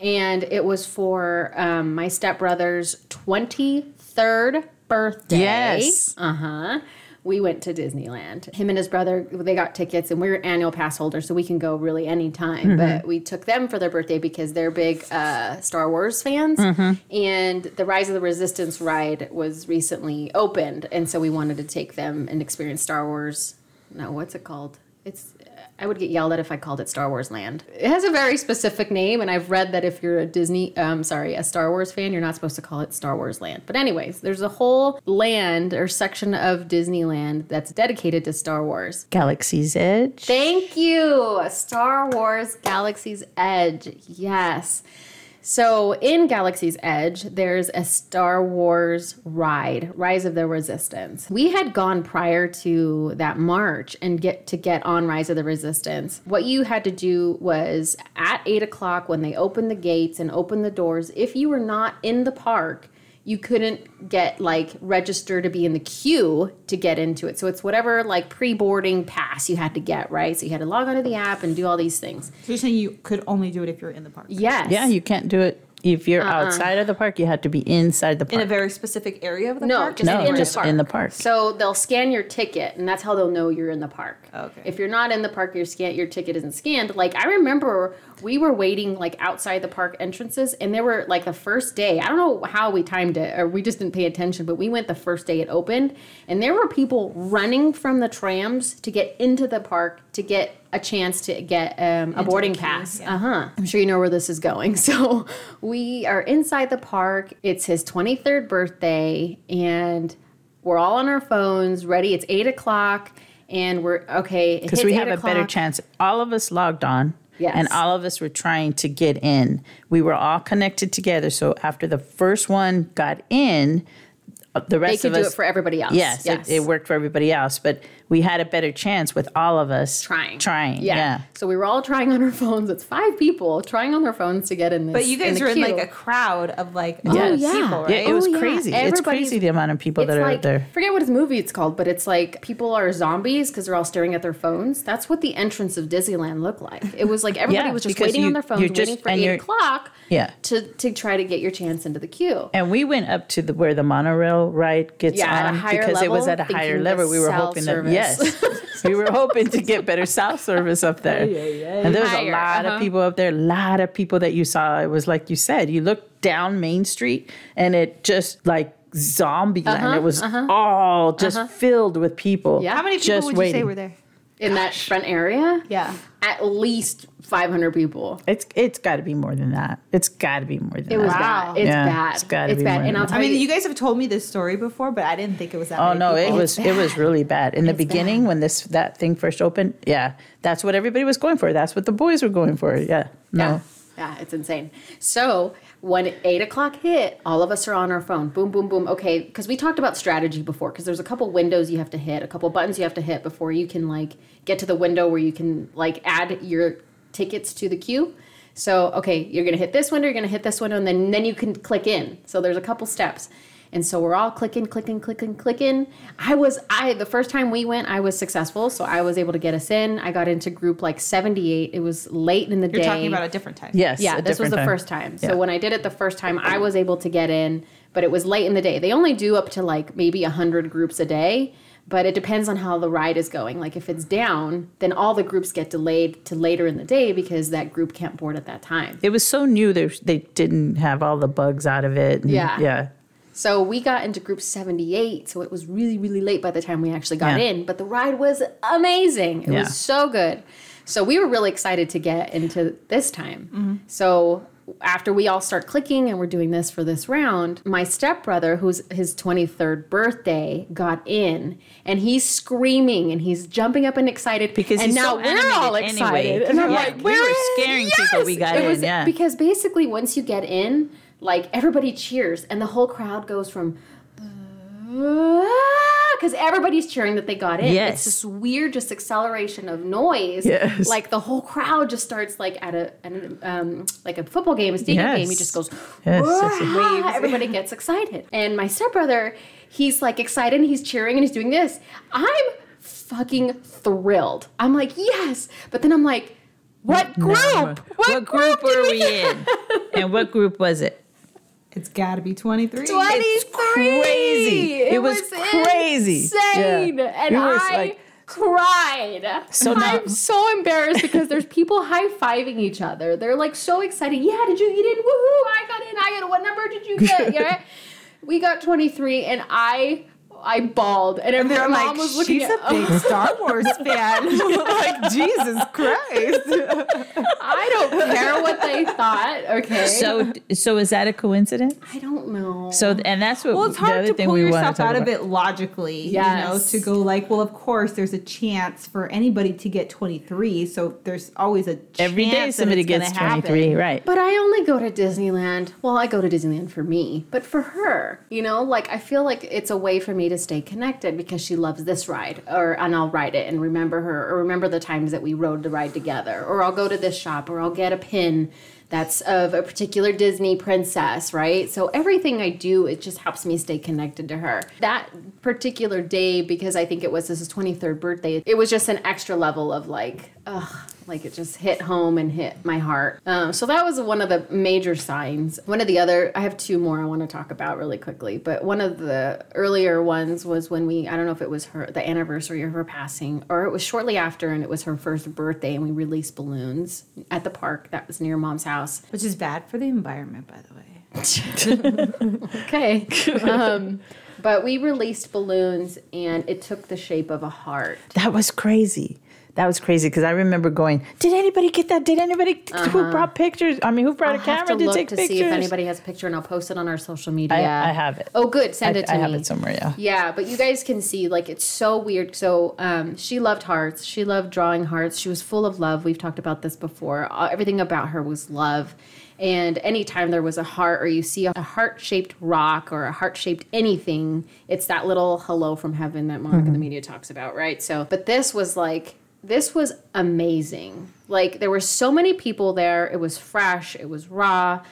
And it was for um, my stepbrother's twenty-third birthday. Yes. Uh-huh. We went to Disneyland. Him and his brother, they got tickets, and we we're annual pass holders, so we can go really any time. Mm-hmm. But we took them for their birthday because they're big uh, Star Wars fans. Mm-hmm. And the Rise of the Resistance ride was recently opened, and so we wanted to take them and experience Star Wars. No, what's it called? It's... I would get yelled at if I called it Star Wars Land. It has a very specific name, and I've read that if you're a Disney, um, sorry, a Star Wars fan, you're not supposed to call it Star Wars Land. But anyways, there's a whole land or section of Disneyland that's dedicated to Star Wars. Galaxy's Edge. Thank you. Star Wars Galaxy's Edge. Yes. So in Galaxy's Edge, there's a Star Wars ride, Rise of the Resistance. We had gone prior to that March and get to get on Rise of the Resistance. What you had to do was at eight o'clock when they opened the gates and opened the doors, if you were not in the park, you couldn't get like register to be in the queue to get into it. So it's whatever like pre-boarding pass you had to get, right? So you had to log onto the app and do all these things. So you're saying you could only do it if you're in the park? Yes. Yeah, you can't do it if you're uh-uh. outside of the park. You have to be inside the park. In a very specific area of the no, park? Just no, in just the park. in the park. So they'll scan your ticket, and that's how they'll know you're in the park. Okay. If you're not in the park, your, scan- your ticket isn't scanned. Like, I remember we were waiting, like, outside the park entrances, and there were, like, the first day. I don't know how we timed it, or we just didn't pay attention, but we went the first day it opened, and there were people running from the trams to get into the park to get a chance to get um, a boarding pass. Yeah. Uh-huh. I'm sure you know where this is going. So we are inside the park. It's his twenty-third birthday, and we're all on our phones, ready. It's eight o'clock, and we're, okay, because we have o'clock. a better chance. All of us logged on, yes. and all of us were trying to get in. We were all connected together, so after the first one got in, the rest they could of us, do it for everybody else. Yes, yes. It, it worked for everybody else, but we had a better chance with all of us trying. Trying, yeah. yeah. So we were all trying on our phones. It's five people trying on their phones to get in this. But you guys in were queue. in like a crowd of like oh, yes. yeah. people, right? Yeah, it was oh, crazy. Yeah. It's crazy the amount of people that are like, out there. I forget what his movie it's called, but it's like people are zombies because they're all staring at their phones. That's what the entrance of Disneyland looked like. It was like everybody yeah, was just waiting you, on their phones, just, waiting for eight o'clock yeah. to, to try to get your chance into the queue. And we went up to the where the monorail ride gets yeah, on because level, it was at a higher level. We were hoping that yeah. Yes. We were hoping to get better cell service up there. Yeah, yeah, yeah. And there was Higher, a lot uh-huh. of people up there, a lot of people that you saw. It was like you said, you looked down Main Street and it just like zombie land. Uh-huh, it was uh-huh. all just uh-huh. filled with people. Yeah. How many people would you waiting. say were there? In Gosh. that front area? Yeah. At least five hundred people. It's It's got to be more than that. It's got to be more than it that. It was wow. bad. It's yeah, bad. It's got to be bad. More and I'll tell I you, mean, you guys have told me this story before, but I didn't think it was that bad. Oh, no, people. it was it was really bad. In it's the beginning, bad. when this that thing first opened, yeah, that's what everybody was going for. That's what the boys were going for. Yeah. No. Yeah, yeah it's insane. So when eight o'clock hit, all of us are on our phone. Boom, boom, boom. Okay, because we talked about strategy before, because there's a couple windows you have to hit, a couple buttons you have to hit before you can, like, get to the window where you can, like, add your tickets to the queue. So, okay, you're going to hit this window, you're going to hit this window, and then, then you can click in. So there's a couple steps. And so we're all clicking, clicking, clicking, clicking. I was, I, the first time we went, I was successful. So I was able to get us in. I got into group like seventy-eight. It was late in the You're day. You're talking about a different time. Yes. Yeah. This was the time. first time. So yeah. when I did it the first time, I was able to get in, but it was late in the day. They only do up to like maybe one hundred groups a day, but it depends on how the ride is going. Like if it's down, then all the groups get delayed to later in the day because that group can't board at that time. It was so new. They, they didn't have all the bugs out of it. And, yeah. Yeah. So we got into group seventy-eight, so it was really, really late by the time we actually got yeah. in. But the ride was amazing. It yeah. was so good. So we were really excited to get into this time. Mm-hmm. So after we all start clicking and we're doing this for this round, my stepbrother, who's his twenty-third birthday, got in. And he's screaming and he's jumping up and excited. Because and he's now so we're all excited. Anyway. And I'm yeah. like, we were scaring yes! people we got it in. Was, yeah. Because basically once you get in, like, everybody cheers, and the whole crowd goes from, because everybody's cheering that they got in. Yes. It's this weird just acceleration of noise. Yes. Like, the whole crowd just starts, like, at a, at a um, like a football game, a stadium yes. game. He just goes, yes, yes, everybody gets excited. And my stepbrother, he's, like, excited, and he's cheering, and he's doing this. I'm fucking thrilled. I'm like, yes. But then I'm like, what group? No. What, what group, group were we in? And what group was it? It's got to be twenty-three. twenty-three. It's crazy. It, it was, was crazy. Insane. Yeah. And I like, cried. So now, I'm so embarrassed because there's people high-fiving each other. They're like so excited. Yeah, did you get in? Woohoo, I got in. I got in. What number did you get? Yeah. We got twenty-three, and I... I bawled, and, and everyone like, was looking she's at a big Star Wars fan. Like, Jesus Christ. I don't care what they thought. Okay. So, so is that a coincidence? I don't know. So, and that's what. Well, it's hard to pull yourself out of it logically. Yes. You know, to go like, well, of course, there's a chance for anybody to get twenty-three. So there's always a chance every day somebody gets twenty-three, right? But I only go to Disneyland. Well, I go to Disneyland for me, but for her, you know, like I feel like it's a way for me me to stay connected because she loves this ride, or and I'll ride it and remember her, or remember the times that we rode the ride together, or I'll go to this shop, or I'll get a pin that's of a particular Disney princess, right? So everything I do, it just helps me stay connected to her. That particular day, because I think it was this twenty-third birthday, it was just an extra level of like, ugh, like it just hit home and hit my heart. Um, so that was one of the major signs. One of the other, I have two more I want to talk about really quickly, but one of the earlier ones was when we, I don't know if it was her, the anniversary of her passing, or it was shortly after, and it was her first birthday, and we released balloons at the park that was near Mom's house. Which is bad for the environment, by the way. Okay. Um, but we released balloons, and it took the shape of a heart. That was crazy. That was crazy, because I remember going, did anybody get that? Did anybody? Uh-huh. Who brought pictures? I mean, who brought I'll a camera to, to take to pictures? I'll have to look to see if anybody has a picture, and I'll post it on our social media. I, I have it. Oh, good. Send I, it to I me. I have it somewhere, yeah. Yeah, but you guys can see, like, it's so weird. So um, she loved hearts. She loved drawing hearts. She was full of love. We've talked about this before. Everything about her was love. And anytime there was a heart, or you see a heart-shaped rock or a heart-shaped anything, it's that little hello from heaven that Monica mm-hmm. the media talks about, right? So, but this was like, this was amazing. Like, there were so many people there. It was fresh. It was raw.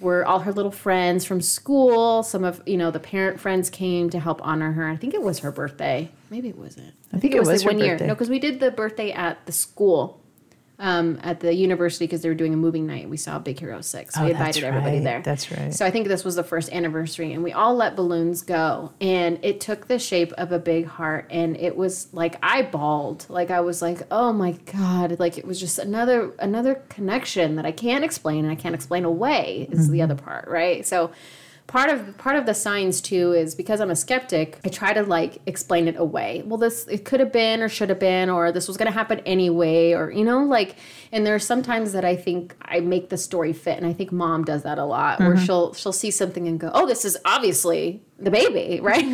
Were all her little friends from school. Some of, you know, the parent friends came to help honor her. I think it was her birthday. Maybe it wasn't. I, I think, think it was, was her one birthday. Year. No, because we did the birthday at the school. Um, at the university, because they were doing a movie night. We saw Big Hero six. We oh, invited everybody right. there. That's right. So I think this was the first anniversary, and we all let balloons go. And it took the shape of a big heart, and it was like I bawled. Like I was like, oh, my God. Like it was just another another connection that I can't explain, and I can't explain away is mm-hmm. the other part, right? So part of part of the signs, too, is because I'm a skeptic, I try to, like, explain it away. Well, this, it could have been or should have been, or this was going to happen anyway, or, you know, like, and there are some times that I think I make the story fit, and I think Mom does that a lot, mm-hmm. where she'll she'll see something and go, oh, this is obviously the baby, right?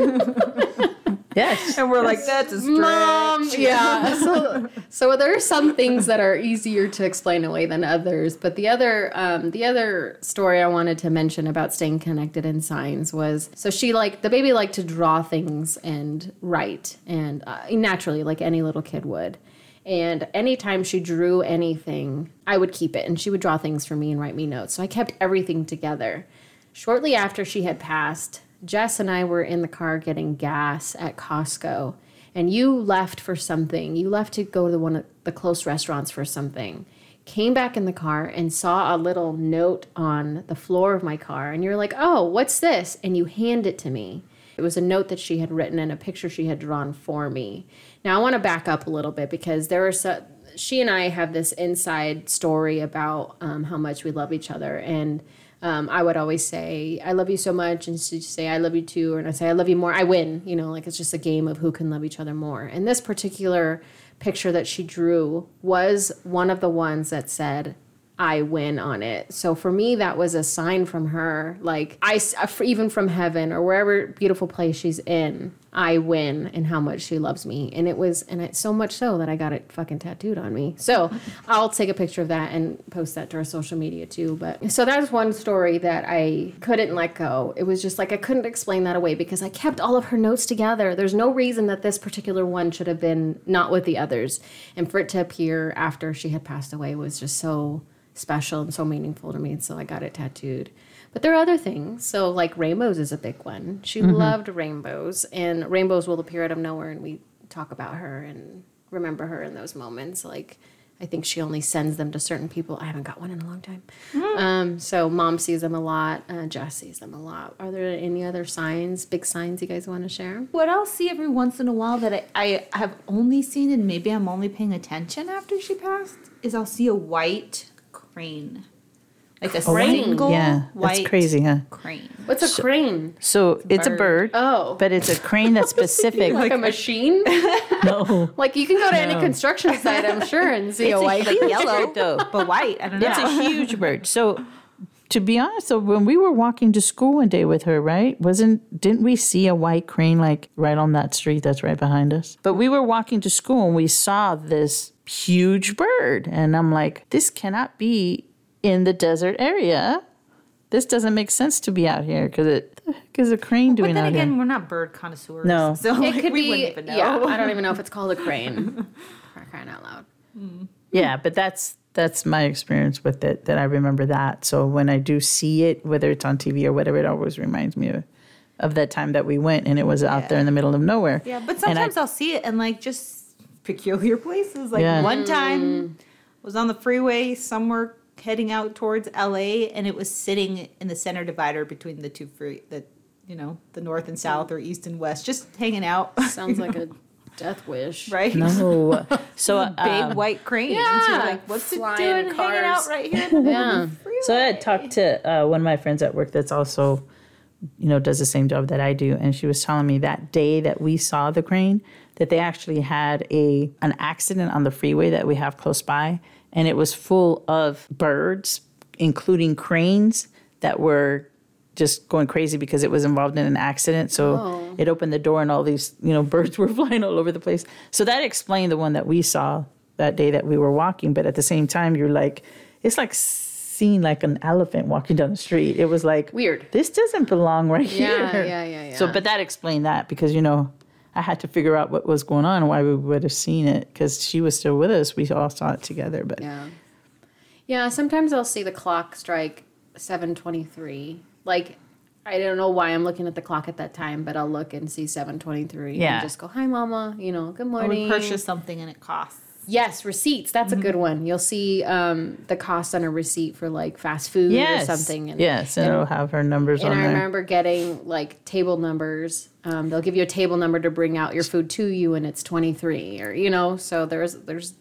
Yes. And we're yes. like, that's a stretch. Mom, yeah. so, so there are some things that are easier to explain away than others. But the other um, the other story I wanted to mention about staying connected in signs was, so she liked, the baby liked to draw things and write, and uh, naturally, like any little kid would. And anytime she drew anything, I would keep it. And she would draw things for me and write me notes. So I kept everything together. Shortly after she had passed, Jess and I were in the car getting gas at Costco, and you left for something. You left to go to one of the close restaurants for something. Came back in the car and saw a little note on the floor of my car, and you're like, oh, what's this? And you hand it to me. It was a note that she had written and a picture she had drawn for me. Now, I want to back up a little bit, because there were so, she and I have this inside story about um, how much we love each other, and Um, I would always say, I love you so much, and she'd say, I love you too, or, and I say, I love you more, I win. You know, like it's just a game of who can love each other more. And this particular picture that she drew was one of the ones that said, I win on it. So for me, that was a sign from her, like, I, even from heaven or wherever beautiful place she's in, I win, and how much she loves me. And it was, and it's so much so that I got it fucking tattooed on me. So I'll take a picture of that and post that to our social media too. But so that was one story that I couldn't let go. It was just like, I couldn't explain that away, because I kept all of her notes together. There's no reason that this particular one should have been not with the others. And for it to appear after she had passed away was just so special and so meaningful to me, and so I got it tattooed. But there are other things. So, like, rainbows is a big one. She mm-hmm. loved rainbows, and rainbows will appear out of nowhere, and we talk about her and remember her in those moments. Like, I think she only sends them to certain people. I haven't got one in a long time. Mm-hmm. Um, so Mom sees them a lot. Uh, Jess sees them a lot. Are there any other signs, big signs you guys want to share? What I'll see every once in a while that I, I have only seen, and maybe I'm only paying attention after she passed, is I'll see a white crane. Like a crane. Single yeah, white that's crazy, huh? Crane. What's a so, crane? So it's a bird. It's a bird. Oh. But it's a crane that's specific. Like, like a machine? No. Like you can go to no. any construction site, I'm sure, and see it's a white. It's like yellow, though, but white. I don't know. It's a huge bird. So to be honest, so when we were walking to school one day with her, right? Wasn't didn't we see a white crane like right on that street that's right behind us? But we were walking to school and we saw this huge bird, and I'm like, this cannot be in the desert area. this doesn't make sense to be out here because it because a crane doing that. But then again, here? We're not bird connoisseurs. No, so it like, could we be. Wouldn't even know. Yeah, I don't even know if it's called a crane. For crying out loud. Mm. Yeah, but that's that's my experience with it. That I remember that. So when I do see it, whether it's on T V or whatever, it always reminds me of. Of that time that we went, and it was out yeah. there in the middle of nowhere. Yeah, but sometimes I, I'll see it in, like, just peculiar places. Like, yeah. one time I was on the freeway somewhere heading out towards L A, and it was sitting in the center divider between the two free, the, you know, the north and south or east and west, just hanging out. Sounds like know? a death wish. Right? No. So a big um, white crane. Yeah. So like, what's it doing cars. hanging out right here in the yeah. of the freeway? So I had talked to uh, one of my friends at work that's also... you know, does the same job that I do. And she was telling me that day that we saw the crane, that they actually had a an accident on the freeway that we have close by. And it was full of birds, including cranes, that were just going crazy because it was involved in an accident. So oh. it opened the door and all these, you know, birds were flying all over the place. So that explained the one that we saw that day that we were walking. But at the same time, you're like, it's like seen like an elephant walking down the street. It was like weird. This doesn't belong right yeah, here. Yeah, yeah, yeah. So, but that explained that because you know I had to figure out what was going on, why we would have seen it because she was still with us. We all saw it together. But yeah, yeah. Sometimes I'll see the clock strike seven twenty-three. Like I don't know why I'm looking at the clock at that time, but I'll look and see seven twenty-three. Yeah. And just go, hi, mama. You know, good morning. Or we purchase something and it costs. Yes, receipts. That's mm-hmm. a good one. You'll see um, the cost on a receipt for, like, fast food yes. or something. And, yes, and, and it'll have her numbers on there. And I remember getting, like, table numbers. Um, they'll give you a table number to bring out your food to you, and it's twenty-three. Or, you know, so there's there's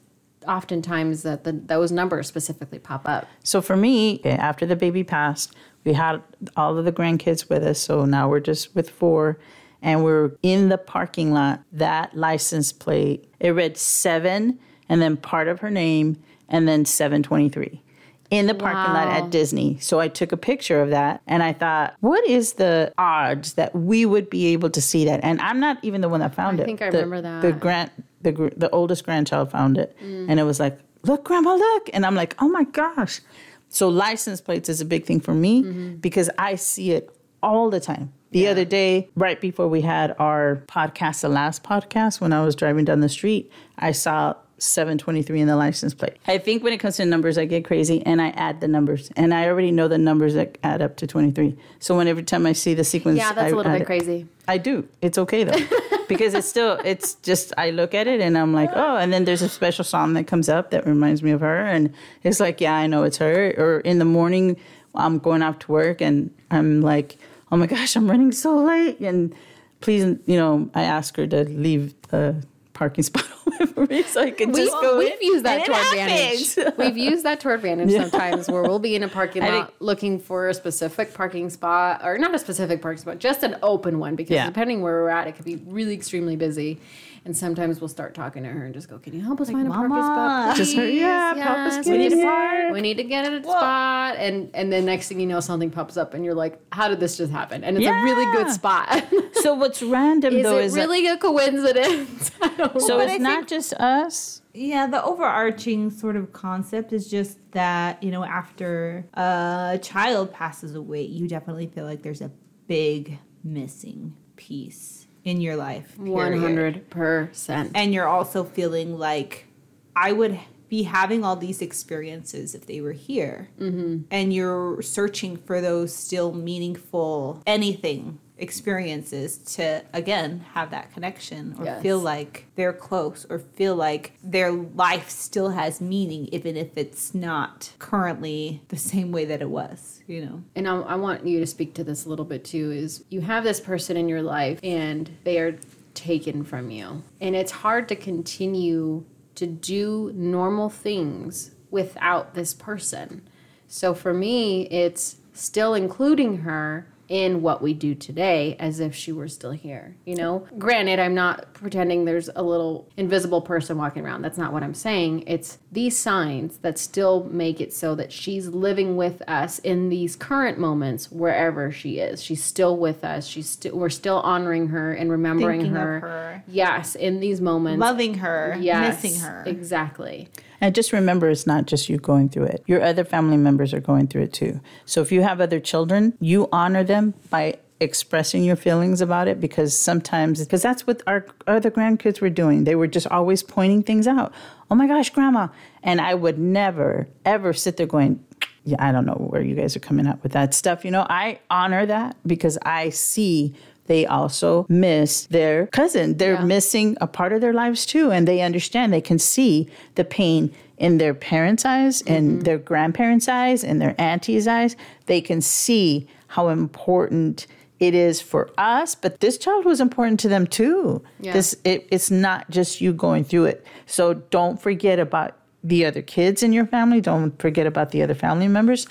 oftentimes that the, those numbers specifically pop up. So for me, after the baby passed, we had all of the grandkids with us, so now we're just with four. And we're in the parking lot. That license plate, it read seven. And then part of her name, and then seven twenty-three in the parking wow. lot at Disney. So I took a picture of that, and I thought, what is the odds that we would be able to see that? And I'm not even the one that found I it. I think I the, remember that. The, grand, the, the oldest grandchild found it, mm. and it was like, look, Grandma, look. And I'm like, oh, my gosh. So license plates is a big thing for me mm-hmm. because I see it all the time. The yeah. other day, right before we had our podcast, the last podcast, when I was driving down the street, I saw seven twenty-three in the license plate. I think when it comes to numbers, I get crazy and I add the numbers. And I already know the numbers that add up to twenty-three. So when every time I see the sequence, yeah, that's I, a little I, bit crazy. I do. It's okay though, because it's still, it's just, I look at it and I'm like, oh, and then there's a special song that comes up that reminds me of her. And it's like, yeah, I know it's her. Or in the morning, I'm going off to work and I'm like, oh my gosh, I'm running so late. And please, you know, I ask her to leave the parking spot over me so I can just we've, go we've in. We've used that to our happens. advantage. We've used that to our advantage yeah. sometimes where we'll be in a parking I lot think, looking for a specific parking spot, or not a specific parking spot, just an open one because yeah. depending where we're at, it could be really extremely busy. And sometimes we'll start talking to her and just go, can you help us like, find a Mama, parking spot? Please? Just her, yeah, yes, help us get we need a park. We need to get a Whoa. spot. And and then next thing you know, something pops up and you're like, how did this just happen? And it's yeah. a really good spot. So what's random is though it is really a, a coincidence. I don't so know. It's I not think, just us. Yeah, the overarching sort of concept is just that, you know, after a child passes away, you definitely feel like there's a big missing piece in your life. Period. one hundred percent. And you're also feeling like I would be having all these experiences if they were here. Mm-hmm. And you're searching for those still meaningful anything experiences to, again, have that connection or yes. feel like they're close or feel like their life still has meaning even if it's not currently the same way that it was, you know. And I, I want you to speak to this a little bit too, is you have this person in your life and they are taken from you. And it's hard to continue to do normal things without this person. So for me, it's still including her in what we do today as if she were still here, you know? Granted, I'm not pretending there's a little invisible person walking around. That's not what I'm saying. It's these signs that still make it so that she's living with us in these current moments wherever she is. She's still with us. She's st- we're still honoring her and remembering her. Thinking of her. Yes, in these moments. Loving her. Yes, missing her. Exactly. And just remember, it's not just you going through it. Your other family members are going through it too. So if you have other children, you honor them by expressing your feelings about it, because sometimes, because that's what our other grandkids were doing. They were just always pointing things out. Oh my gosh, grandma. And I would never, ever sit there going, yeah, I don't know where you guys are coming up with that stuff. You know, I honor that because I see they also miss their cousin. They're yeah. missing a part of their lives too. And they understand, they can see the pain in their parents' eyes, mm-hmm. in their grandparents' eyes, in their auntie's eyes. They can see how important it is for us, but this child was important to them too. Yeah. This it, it's not just you going through it. So don't forget about the other kids in your family. Don't forget about the other family members,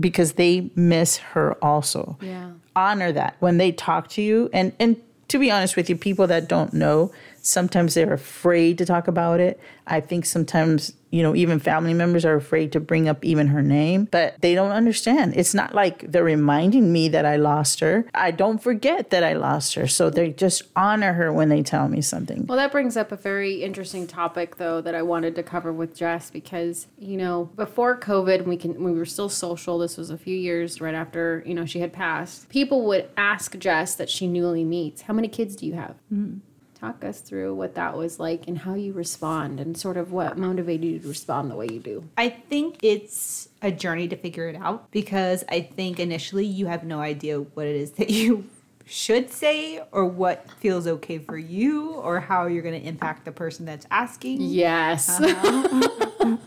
because they miss her also. Yeah. Honor that when they talk to you. And, and to be honest with you, people that don't know, sometimes they're afraid to talk about it. I think sometimes, you know, even family members are afraid to bring up even her name, but they don't understand. It's not like they're reminding me that I lost her. I don't forget that I lost her. So they just honor her when they tell me something. Well, that brings up a very interesting topic, though, that I wanted to cover with Jess, because, you know, before COVID, we can we were still social. This was a few years right after, you know, she had passed. People would ask Jess that she newly meets, how many kids do you have? Mm-hmm. Talk us through what that was like and how you respond and sort of what motivated you to respond the way you do. I think it's a journey to figure it out, because I think initially you have no idea what it is that you should say or what feels okay for you or how you're going to impact the person that's asking. Yes. Uh-huh.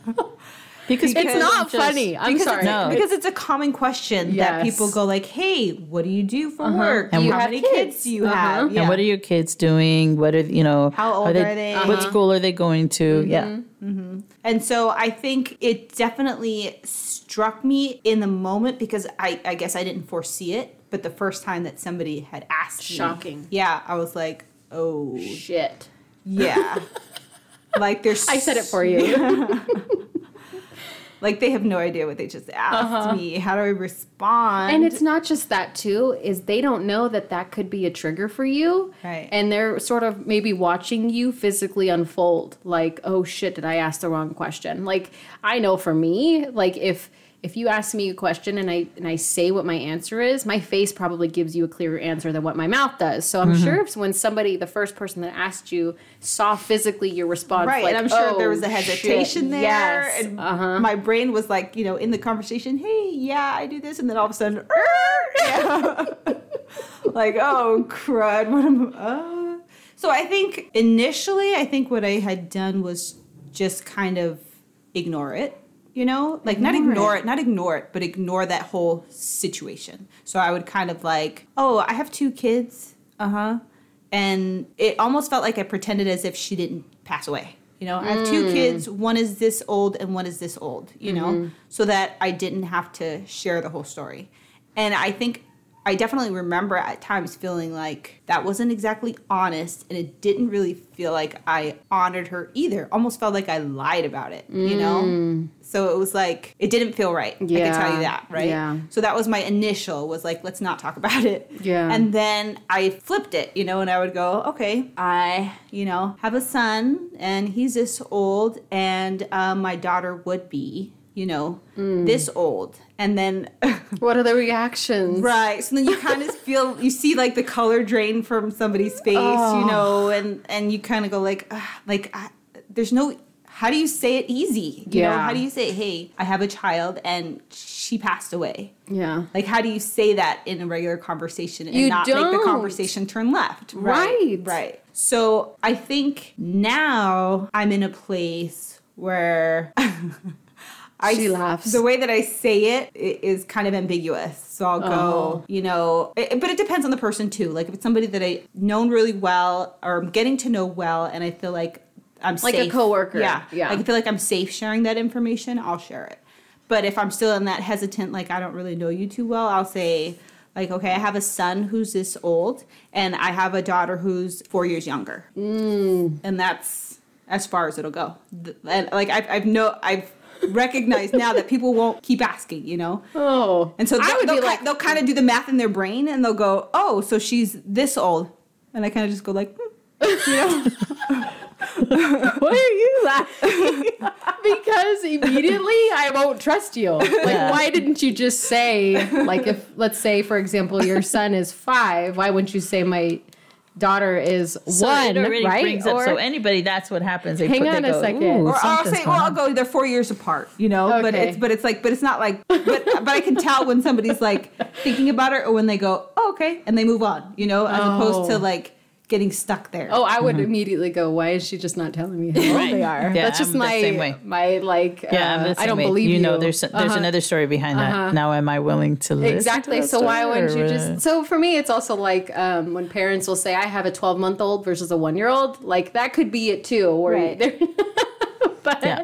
Because, because it's not just funny. I'm sorry. No. Because it's a common question yes. that people go like, hey, what do you do for uh-huh. work? And how many kids do you uh-huh. have? Yeah. And what are your kids doing? What are, you know, how old are they? Are they? Uh-huh. What school are they going to? Mm-hmm. Yeah. Mm-hmm. And so I think it definitely struck me in the moment, because I, I guess I didn't foresee it. But the first time that somebody had asked Shocking. me. Yeah. I was like, oh. Shit. Yeah. Like there's. I said it for you. Like, they have no idea what they just asked uh-huh. me. How do I respond? And it's not just that, too, is they don't know that that could be a trigger for you. Right. And they're sort of maybe watching you physically unfold. Like, oh, shit, did I ask the wrong question? Like, I know for me, like, if... If you ask me a question and I and I say what my answer is, my face probably gives you a clearer answer than what my mouth does. So I'm mm-hmm. sure if when somebody, the first person that asked you, saw physically your response, right? Like, and I'm sure oh, there was a hesitation shit. there, yes. and uh-huh. my brain was like, you know, in the conversation, hey, yeah, I do this, and then all of a sudden, yeah. like, oh crud, what am I? Uh. So I think initially, I think what I had done was just kind of ignore it. You know, like ignore not ignore it. it, not ignore it, but ignore that whole situation. So I would kind of like, oh, I have two kids. Uh-huh. And it almost felt like I pretended as if she didn't pass away. You know, mm. I have two kids. One is this old and one is this old, you mm-hmm. know, so that I didn't have to share the whole story. And I think I definitely remember at times feeling like that wasn't exactly honest, and it didn't really feel like I honored her either. Almost felt like I lied about it, mm. you know? So it was like, it didn't feel right. Yeah. I can tell you that, right? Yeah. So that was my initial, was like, let's not talk about it. Yeah. And then I flipped it, you know, and I would go, okay, I, you know, have a son, and he's this old, and uh, my daughter would be, you know, mm. this old. And then... what are the reactions? Right. So then you kind of feel... You see, like, the color drain from somebody's face, oh. you know, and, and you kind of go, like, like I, there's no... How do you say it easy? You yeah. know, how do you say, hey, I have a child and she passed away? Yeah. Like, how do you say that in a regular conversation and you not don't. make the conversation turn left? Right. Right. Right. So I think now I'm in a place where... I, she laughs. The way that I say it, it is kind of ambiguous. So I'll go, oh. you know, it, but it depends on the person too. Like if it's somebody that I've known really well or I'm getting to know well and I feel like I'm like safe. Like a coworker. Yeah. yeah. Like I feel like I'm safe sharing that information, I'll share it. But if I'm still in that hesitant, like I don't really know you too well, I'll say like, okay, I have a son who's this old and I have a daughter who's four years younger. Mm. And that's as far as it'll go. And like I've, I've no, I've, recognize now that people won't keep asking, you know? Oh. And so I would they'll, be like, they'll kind of do the math in their brain and they'll go, oh, so she's this old. And I kind of just go like, hmm. you know? Why are you laughing? Because immediately I won't trust you. Like, yeah. Why didn't you just say, like, if, let's say, for example, your son is five, why wouldn't you say my daughter is so one, right? Or, up, so anybody, that's what happens. They hang put, on they a go, second. Or I'll say, well, I'll go, they're four years apart, you know, okay. but it's, but it's like, but it's not like, but, but I can tell when somebody's like thinking about it or when they go, oh, okay. And they move on, you know, as oh. opposed to like getting stuck there. Oh, I would mm-hmm. immediately go, why is she just not telling me how old right. they are? Yeah, that's just I'm my, same way. my like, yeah, uh, I don't way. believe you. You know, there's there's uh-huh. another story behind uh-huh. that. Now, am I willing to listen? Exactly. To so why wouldn't you just, so for me, it's also like um, when parents will say, I have a twelve month old versus a one year old, like that could be it too. Or right. But, yeah.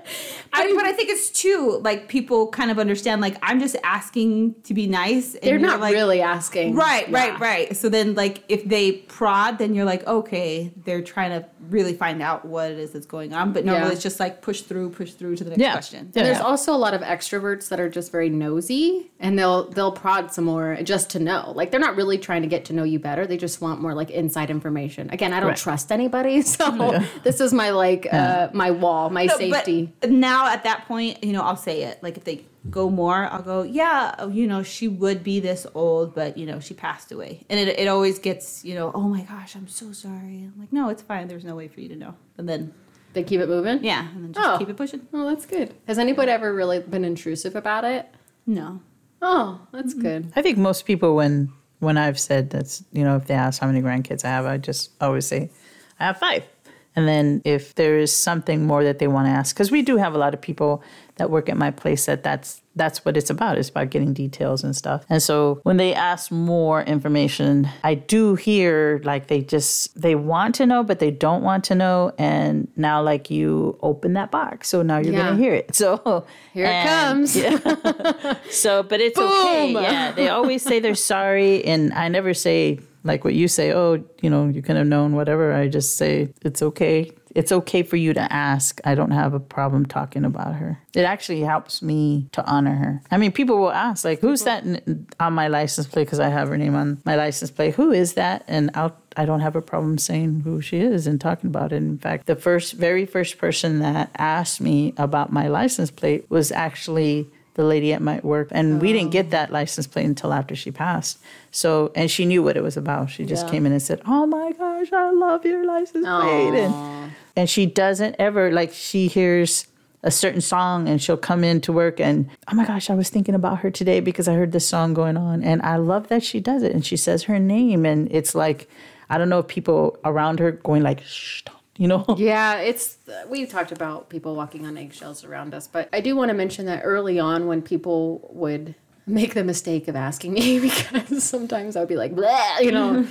I mean, but I think it's too, like, people kind of understand, like, I'm just asking to be nice. And they're not like, really asking. Right, yeah. right, right. So then, like, if they prod, then you're like, okay, they're trying to really find out what it is that's going on. But normally yeah. it's just, like, push through, push through to the next yeah. question. Yeah. And there's yeah. also a lot of extroverts that are just very nosy, and they'll they'll prod some more just to know. Like, they're not really trying to get to know you better. They just want more, like, inside information. Again, I don't right. trust anybody, so yeah. this is my, like, yeah. uh, my wall, my no, safety. But now at that point, you know, I'll say it. Like if they go more, I'll go, yeah, you know, she would be this old, but, you know, she passed away. And it it always gets, you know, oh, my gosh, I'm so sorry. I'm like, no, it's fine. There's no way for you to know. And then they keep it moving? Yeah. And then just oh. keep it pushing. Oh, that's good. Has anybody ever really been intrusive about it? No. Oh, that's mm-hmm. good. I think most people when when I've said that's, you know, if they ask how many grandkids I have, I just always say, I have five. And then if there is something more that they want to ask, because we do have a lot of people that work at my place that that's, that's what it's about. It's about getting details and stuff. And so when they ask more information, I do hear like they just, they want to know, but they don't want to know. And now like you open that box. So now you're yeah. going to hear it. So here and, it comes. Yeah. So, but it's Boom. okay. Yeah. They always say they're sorry. And I never say, like what you say, oh, you know, you could have known whatever. I just say, it's okay. It's okay for you to ask. I don't have a problem talking about her. It actually helps me to honor her. I mean, people will ask, like, who's that on my license plate? Because I have her name on my license plate. Who is that? And I'll, I don't have a problem saying who she is and talking about it. In fact, the first, very first person that asked me about my license plate was actually the lady at my work. And oh. we didn't get that license plate until after she passed. So, and she knew what it was about. She just yeah. came in and said, oh my gosh, I love your license Aww. plate. And, and she doesn't ever, like she hears a certain song and she'll come into work and, oh my gosh, I was thinking about her today because I heard this song going on. And I love that she does it. And she says her name. And it's like, I don't know if people around her going like, shh, don't. You know? Yeah, it's, we've talked about people walking on eggshells around us, but I do want to mention that early on when people would make the mistake of asking me, because sometimes I would be like, bleh, you know,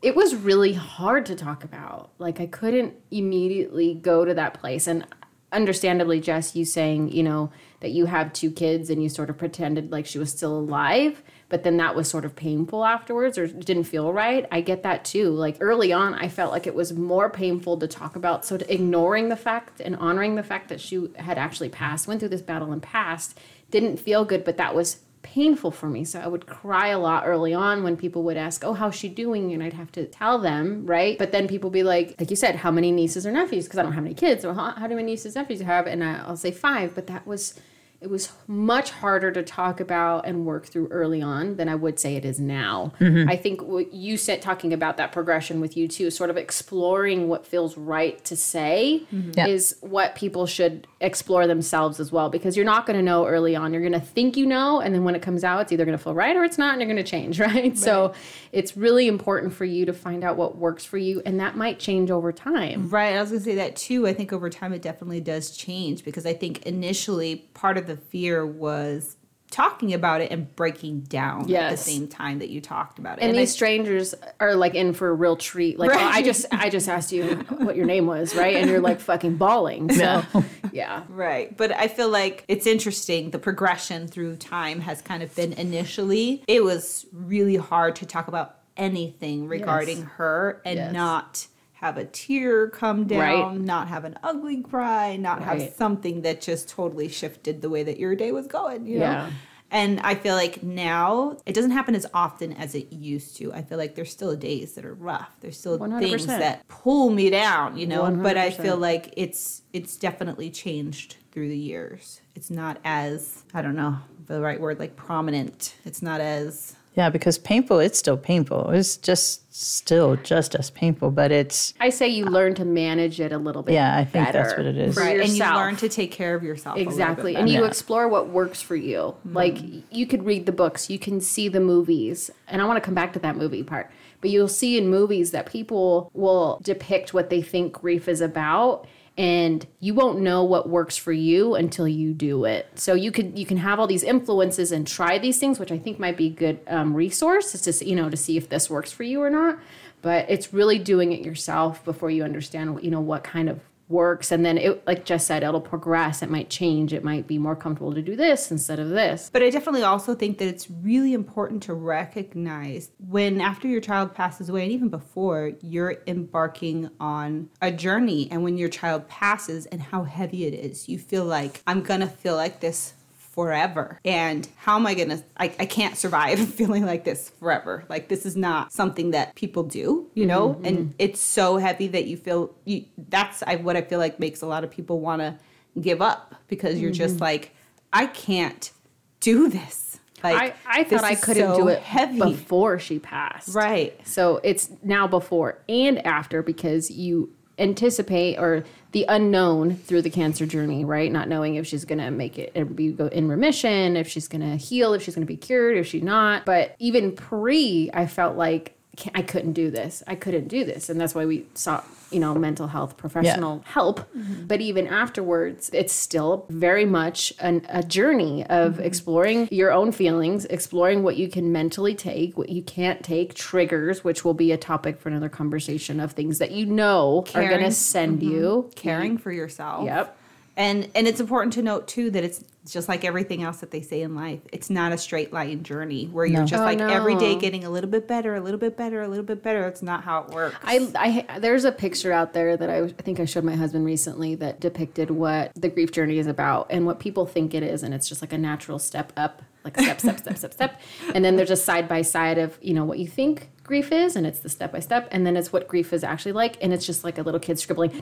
it was really hard to talk about. Like I couldn't immediately go to that place. And understandably, Jess, you saying, you know, that you have two kids and you sort of pretended like she was still alive, but then that was sort of painful afterwards or didn't feel right. I get that too. Like early on, I felt like it was more painful to talk about. So to ignoring the fact and honoring the fact that she had actually passed, went through this battle and passed, didn't feel good, but that was painful for me. So I would cry a lot early on when people would ask, oh, how's she doing? And I'd have to tell them, right? But then people be like, like you said, how many nieces or nephews? Because I don't have any kids. So how, how many nieces and nephews do you have? And I'll say five, but that was... It was much harder to talk about and work through early on than I would say it is now. Mm-hmm. I think what you said, talking about that progression with you too, sort of exploring what feels right to say mm-hmm. yeah. is what people should explore themselves as well, because you're not going to know early on. You're going to think you know, and then when it comes out, it's either going to feel right or it's not, and you're going to change, right? right? So it's really important for you to find out what works for you, and that might change over time. Right. I was going to say that too. I think over time it definitely does change, because I think initially part of the The fear was talking about it and breaking down yes. at the same time that you talked about it. And, and these I, strangers are like in for a real treat. Like, right. oh, I just I just asked you what your name was, right? And you're like fucking bawling. So, no. yeah. Right. But I feel like it's interesting. The progression through time has kind of been initially, it was really hard to talk about anything regarding yes. her and yes. not have a tear come down, right. not have an ugly cry, not right. have something that just totally shifted the way that your day was going, you yeah. know? And I feel like now it doesn't happen as often as it used to. I feel like there's still days that are rough. There's still one hundred percent things that pull me down, you know, one hundred percent But I feel like it's it's definitely changed through the years. It's not as, I don't know, the right word, like prominent. It's not as... Yeah, because painful, it's still painful. It's just still just as painful, but it's... I say you learn to manage it a little bit Yeah, I think better that's what it is. Right, and you learn to take care of yourself. Exactly, and you yeah. explore what works for you. Mm. Like, you could read the books, you can see the movies, and I want to come back to that movie part, but you'll see in movies that people will depict what they think grief is about, and you won't know what works for you until you do it. So you could you can have all these influences and try these things, which I think might be a good um, resource. It's just, you know, to see if this works for you or not. But it's really doing it yourself before you understand, you know, what kind of works. And then, it, like Jess said, it'll progress. It might change. It might be more comfortable to do this instead of this. But I definitely also think that it's really important to recognize when after your child passes away, and even before, you're embarking on a journey. And when your child passes and how heavy it is, you feel like, I'm going to feel like this forever. And how am I going to, I can't survive feeling like this forever. Like, this is not something that people do, you know, mm-hmm. and it's so heavy that you feel, you, that's I, what I feel like makes a lot of people want to give up, because you're mm-hmm. just like, I can't do this. Like, I, I thought I couldn't so do it heavy. Before she passed. Right. So it's now before and after, because you anticipate or the unknown through the cancer journey, right? Not knowing if she's going to make it and be in remission, if she's going to heal, if she's going to be cured, if she's not. But even pre, I felt like I couldn't do this. I couldn't do this. And that's why we sought, you know, mental health professional yeah. help. Mm-hmm. But even afterwards, it's still very much an, a journey of mm-hmm. exploring your own feelings, exploring what you can mentally take, what you can't take, triggers, which will be a topic for another conversation of things that you know caring. Are going to send mm-hmm. you. Caring for yourself. Yep. And and it's important to note, too, that it's just like everything else that they say in life. It's not a straight line journey where you're no. just oh, like no. every day getting a little bit better, a little bit better, a little bit better. It's not how it works. I, I There's a picture out there that I, I think I showed my husband recently that depicted what the grief journey is about and what people think it is. And it's just like a natural step up, like step, step, step, step, step. And then there's a side by side of, you know, what you think grief is, and it's the step by step, and then it's what grief is actually like, and it's just like a little kid scribbling all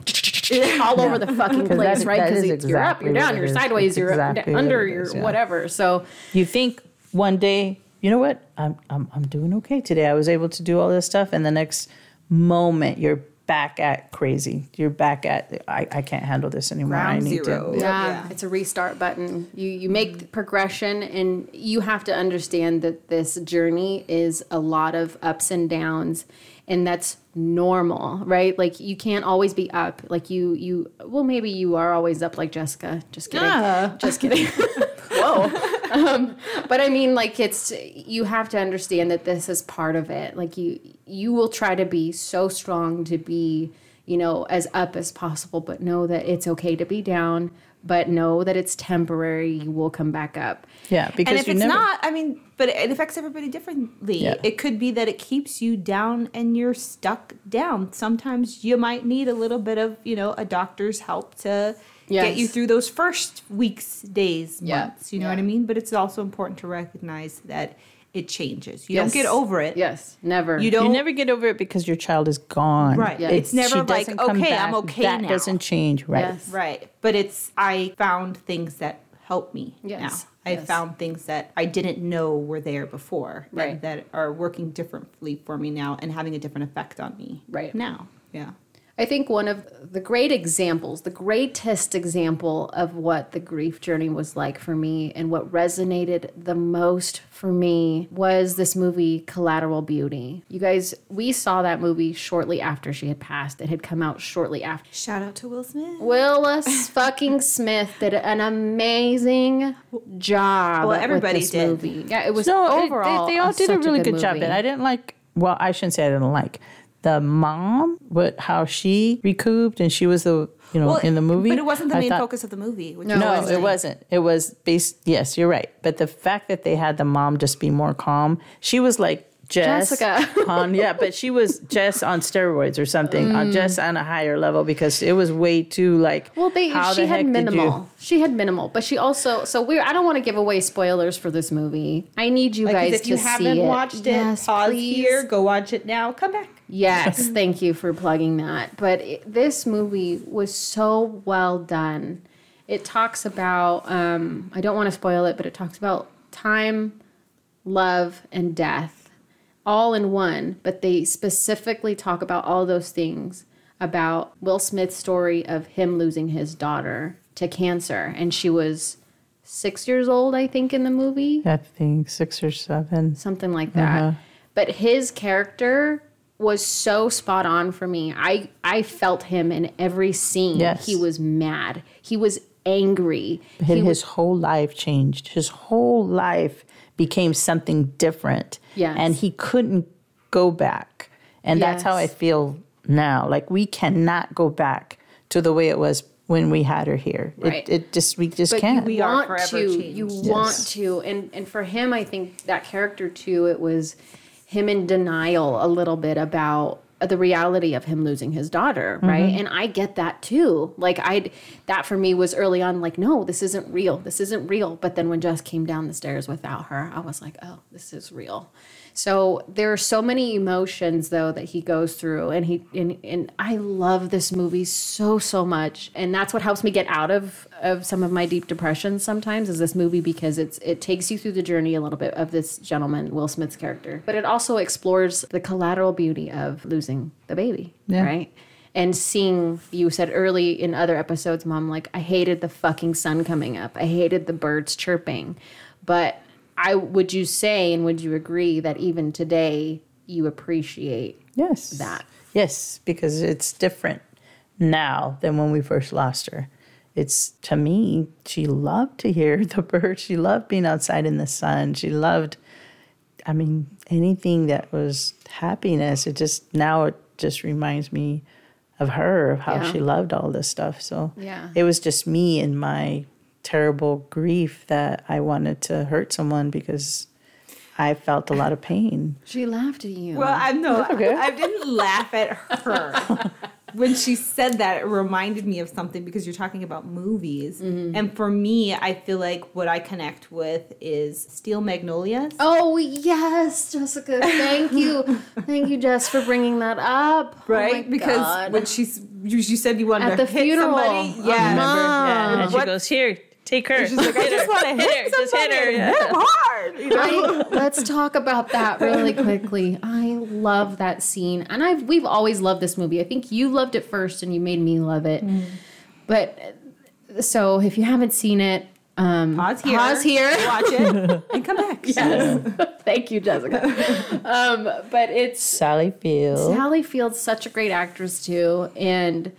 yeah. over the fucking place, that, right? Because exactly you're up, you're down, you're sideways, it's you're exactly under, you're yeah. whatever. So you think one day, you know what? I'm I'm I'm doing okay today. I was able to do all this stuff, and the next moment you're back at crazy. You're back at I, I can't handle this anymore. Round I need zero. to. Yeah. yeah, it's a restart button. You you make the progression, and you have to understand that this journey is a lot of ups and downs, and that's normal, right? Like, you can't always be up. Like you you well maybe you are always up, like Jessica. Just kidding. Yeah. Just kidding. Whoa. Um, but I mean, like, it's, you have to understand that this is part of it. Like, you, you will try to be so strong to be, you know, as up as possible, but know that it's okay to be down, but know that it's temporary. You will come back up. Yeah. Because and if you it's never... not, I mean, but it affects everybody differently. Yeah. It could be that it keeps you down and you're stuck down. Sometimes you might need a little bit of, you know, a doctor's help to Yes. get you through those first weeks, days, yeah. months, you know yeah. what I mean? But it's also important to recognize that it changes. You yes. don't get over it. Yes, never. You don't. You never get over it because your child is gone. Right. Yes. It's, it's never like, okay, back. I'm okay that now. That doesn't change, right? Yes. Right. But it's, I found things that help me yes. now. I yes. found things that I didn't know were there before right. that, that are working differently for me now and having a different effect on me right now. Yeah. I think one of the great examples, the greatest example of what the grief journey was like for me and what resonated the most for me was this movie, Collateral Beauty. You guys, we saw that movie shortly after she had passed. It had come out shortly after. Shout out to Will Smith. Will fucking Smith did an amazing job. Well, everybody with this did. Movie. Yeah, it was no, overall. They, they all did a really a good, good job. And I didn't like, well, I shouldn't say I didn't like. The mom, what how she recouped, and she was the you know well, in the movie. But it wasn't the I main thought, focus of the movie. Which no, no wasn't. It wasn't. It was based. Yes, you're right. But the fact that they had the mom just be more calm, she was like Jess Jessica. on, yeah, but she was Jess on steroids or something, mm. on Jess on a higher level because it was way too like, well, they, how she the had heck minimal. Did you? She had minimal, but she also, so we're, I don't want to give away spoilers for this movie. I need you like, guys to see it. If you haven't watched it, yes, pause please. Here, go watch it now, come back. Yes, thank you for plugging that. But it, this movie was so well done. It talks about, um, I don't want to spoil it, but it talks about time, love, and death. All in one, but they specifically talk about all those things about Will Smith's story of him losing his daughter to cancer. And she was six years old, I think, in the movie. I think six or seven. Something like that. Uh-huh. But his character was so spot on for me. I, I felt him in every scene. Yes. He was mad. He was angry. His, he was, his whole life changed. His whole life became something different. Yes. And he couldn't go back. And yes. that's how I feel now. Like, we cannot go back to the way it was when we had her here. Right. It, it just, we just but can't. We want are forever to. Changed. You yes. want to. And, and for him, I think that character, too, it was him in denial a little bit about the reality of him losing his daughter, right? Mm-hmm. And I get that too. Like, I, that for me was early on, like, no, this isn't real. This isn't real. But then when Jess came down the stairs without her, I was like, oh, this is real. So there are so many emotions, though, that he goes through. And he, and, and I love this movie so, so much. And that's what helps me get out of, of some of my deep depressions sometimes is this movie, because it's it takes you through the journey a little bit of this gentleman, Will Smith's character. But it also explores the collateral beauty of losing the baby, yeah. right? And seeing, you said early in other episodes, Mom, like, I hated the fucking sun coming up. I hated the birds chirping. But I would you say and would you agree that even today you appreciate yes. that? Yes, because it's different now than when we first lost her. It's, to me, she loved to hear the birds. She loved being outside in the sun. She loved, I mean, anything that was happiness. It just, now it just reminds me of her, of how yeah. she loved all this stuff. So yeah. it was just me and my terrible grief that I wanted to hurt someone because I felt a lot of pain. She laughed at you. Well, I know. Okay. I, I didn't laugh at her. When she said that, it reminded me of something because you're talking about movies. Mm-hmm. And for me, I feel like what I connect with is Steel Magnolias. Oh, yes, Jessica. Thank you. Thank you, Jess, for bringing that up. Right? Oh because God. When she's, you, you said you wanted At to the hit funeral. Somebody. Yeah. Oh, yeah. And what? She goes, here, take her. And she's like, I just want to hit her. Somebody. Just hit her. Yeah. Hit hard. You know? I, let's talk about that really quickly. I love that scene. And I've we've always loved this movie. I think you loved it first and you made me love it. Mm. But so if you haven't seen it, um, pause here. Pause here. Watch it and come back. Yes. Yeah. Thank you, Jessica. Um, but it's Sally Field. Sally Field's such a great actress, too. And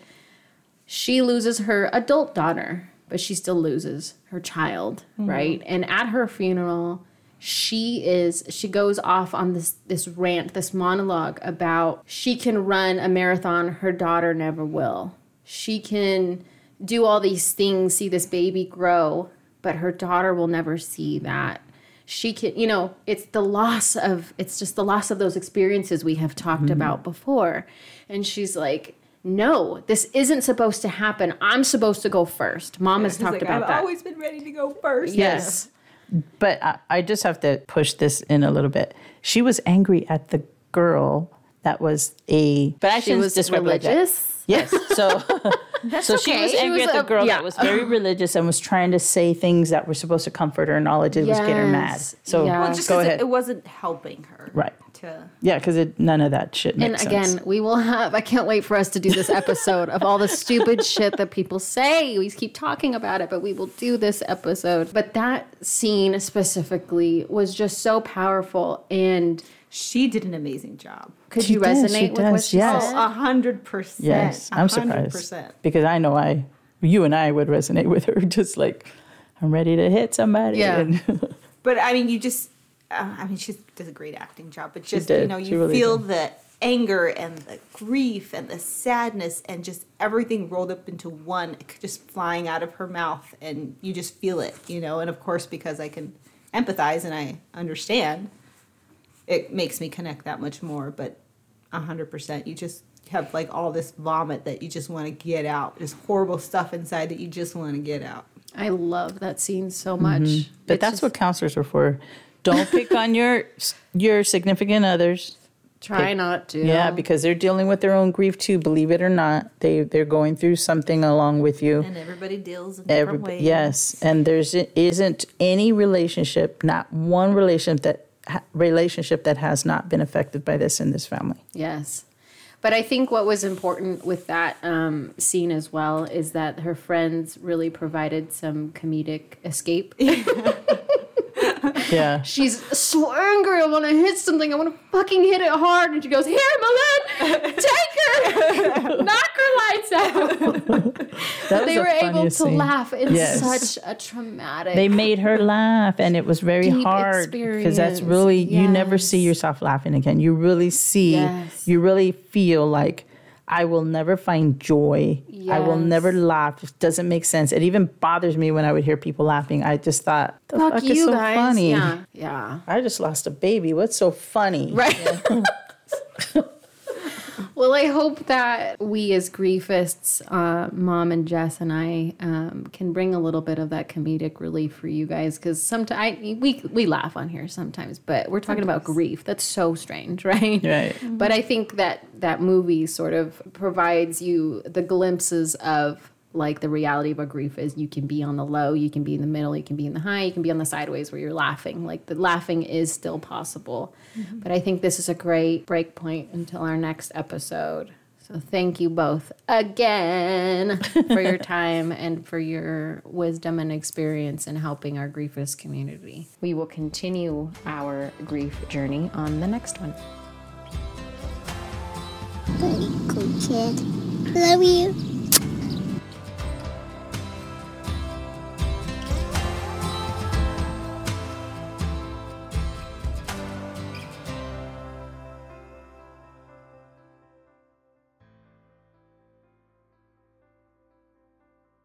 she loses her adult daughter. But she still loses her child, mm-hmm. right? And at her funeral, she is she goes off on this this rant, this monologue about she can run a marathon, her daughter never will. She can do all these things, see this baby grow, but her daughter will never see that. She can, you know, it's the loss of it's just the loss of those experiences we have talked mm-hmm. about before. And she's like, no, this isn't supposed to happen. I'm supposed to go first. Mom yeah, has talked like, about I've that. I've always been ready to go first. Yes. Yeah. But I, I just have to push this in a little bit. She was angry at the girl that was a... But I she was religious? Like yes. So, so okay. she was angry she was at a, the girl yeah. that was very religious and was trying to say things that were supposed to comfort her, and all it did yes. was get her mad. So yes. well, just go ahead. It, it wasn't helping her. Right. To... Yeah, because none of that shit makes sense. And again, sense. we will have... I can't wait for us to do this episode of all the stupid shit that people say. We keep talking about it, but we will do this episode. But that scene specifically was just so powerful, and... She did an amazing job. Could she you does, resonate with does, what she yes. said? Oh, one hundred percent. Yes, I'm one hundred percent. Surprised. Because I know I, you and I would resonate with her. Just like, I'm ready to hit somebody. Yeah. And but, I mean, you just, uh, I mean, she does a great acting job. But just, you know, you really feel did. the anger and the grief and the sadness and just everything rolled up into one, just flying out of her mouth. And you just feel it, you know. And, of course, because I can empathize and I understand. it makes me connect that much more. But one hundred percent, you just have like all this vomit that you just want to get out. There's horrible stuff inside that you just want to get out. I love that scene so much. Mm-hmm. But it's that's just... what counselors are for. Don't pick on your your significant others. Try pick, not to. Yeah, because they're dealing with their own grief too, believe it or not. They, they're going through something along with you. And everybody deals in different everybody, ways. Yes, and there isn't any relationship, not one relationship that, relationship that has not been affected by this in this family. Yes. But I think what was important with that um, scene as well is that her friends really provided some comedic escape. Yeah. She's so angry. I want to hit something. I want to fucking hit it hard. And she goes, here, Malin, take her. Knock her lights out. That they were able scene. to laugh. It's yes. such a traumatic. They made her laugh. And it was very hard. Because that's really, yes. you never see yourself laughing again. You really see, yes. you really feel like, I will never find joy. Yes. I will never laugh. It doesn't make sense. It even bothers me when I would hear people laughing. I just thought, the fuck, fuck you is so guys. funny. Yeah. yeah. I just lost a baby. What's so funny? Right. Yeah. Well, I hope that we as griefists, uh, Mom and Jess and I, um, can bring a little bit of that comedic relief for you guys. Because sometimes we we laugh on here sometimes, but we're talking sometimes. about grief. That's so strange, right? Right. Mm-hmm. But I think that that movie sort of provides you the glimpses of like the reality of what grief is. You can be on the low, you can be in the middle, you can be in the high, you can be on the sideways where you're laughing. Like the laughing is still possible. Mm-hmm. But I think this is a great break point until our next episode. So thank you both again for your time and for your wisdom and experience in helping our griefist community. We will continue our grief journey on the next one. Pretty cool kid. Love you.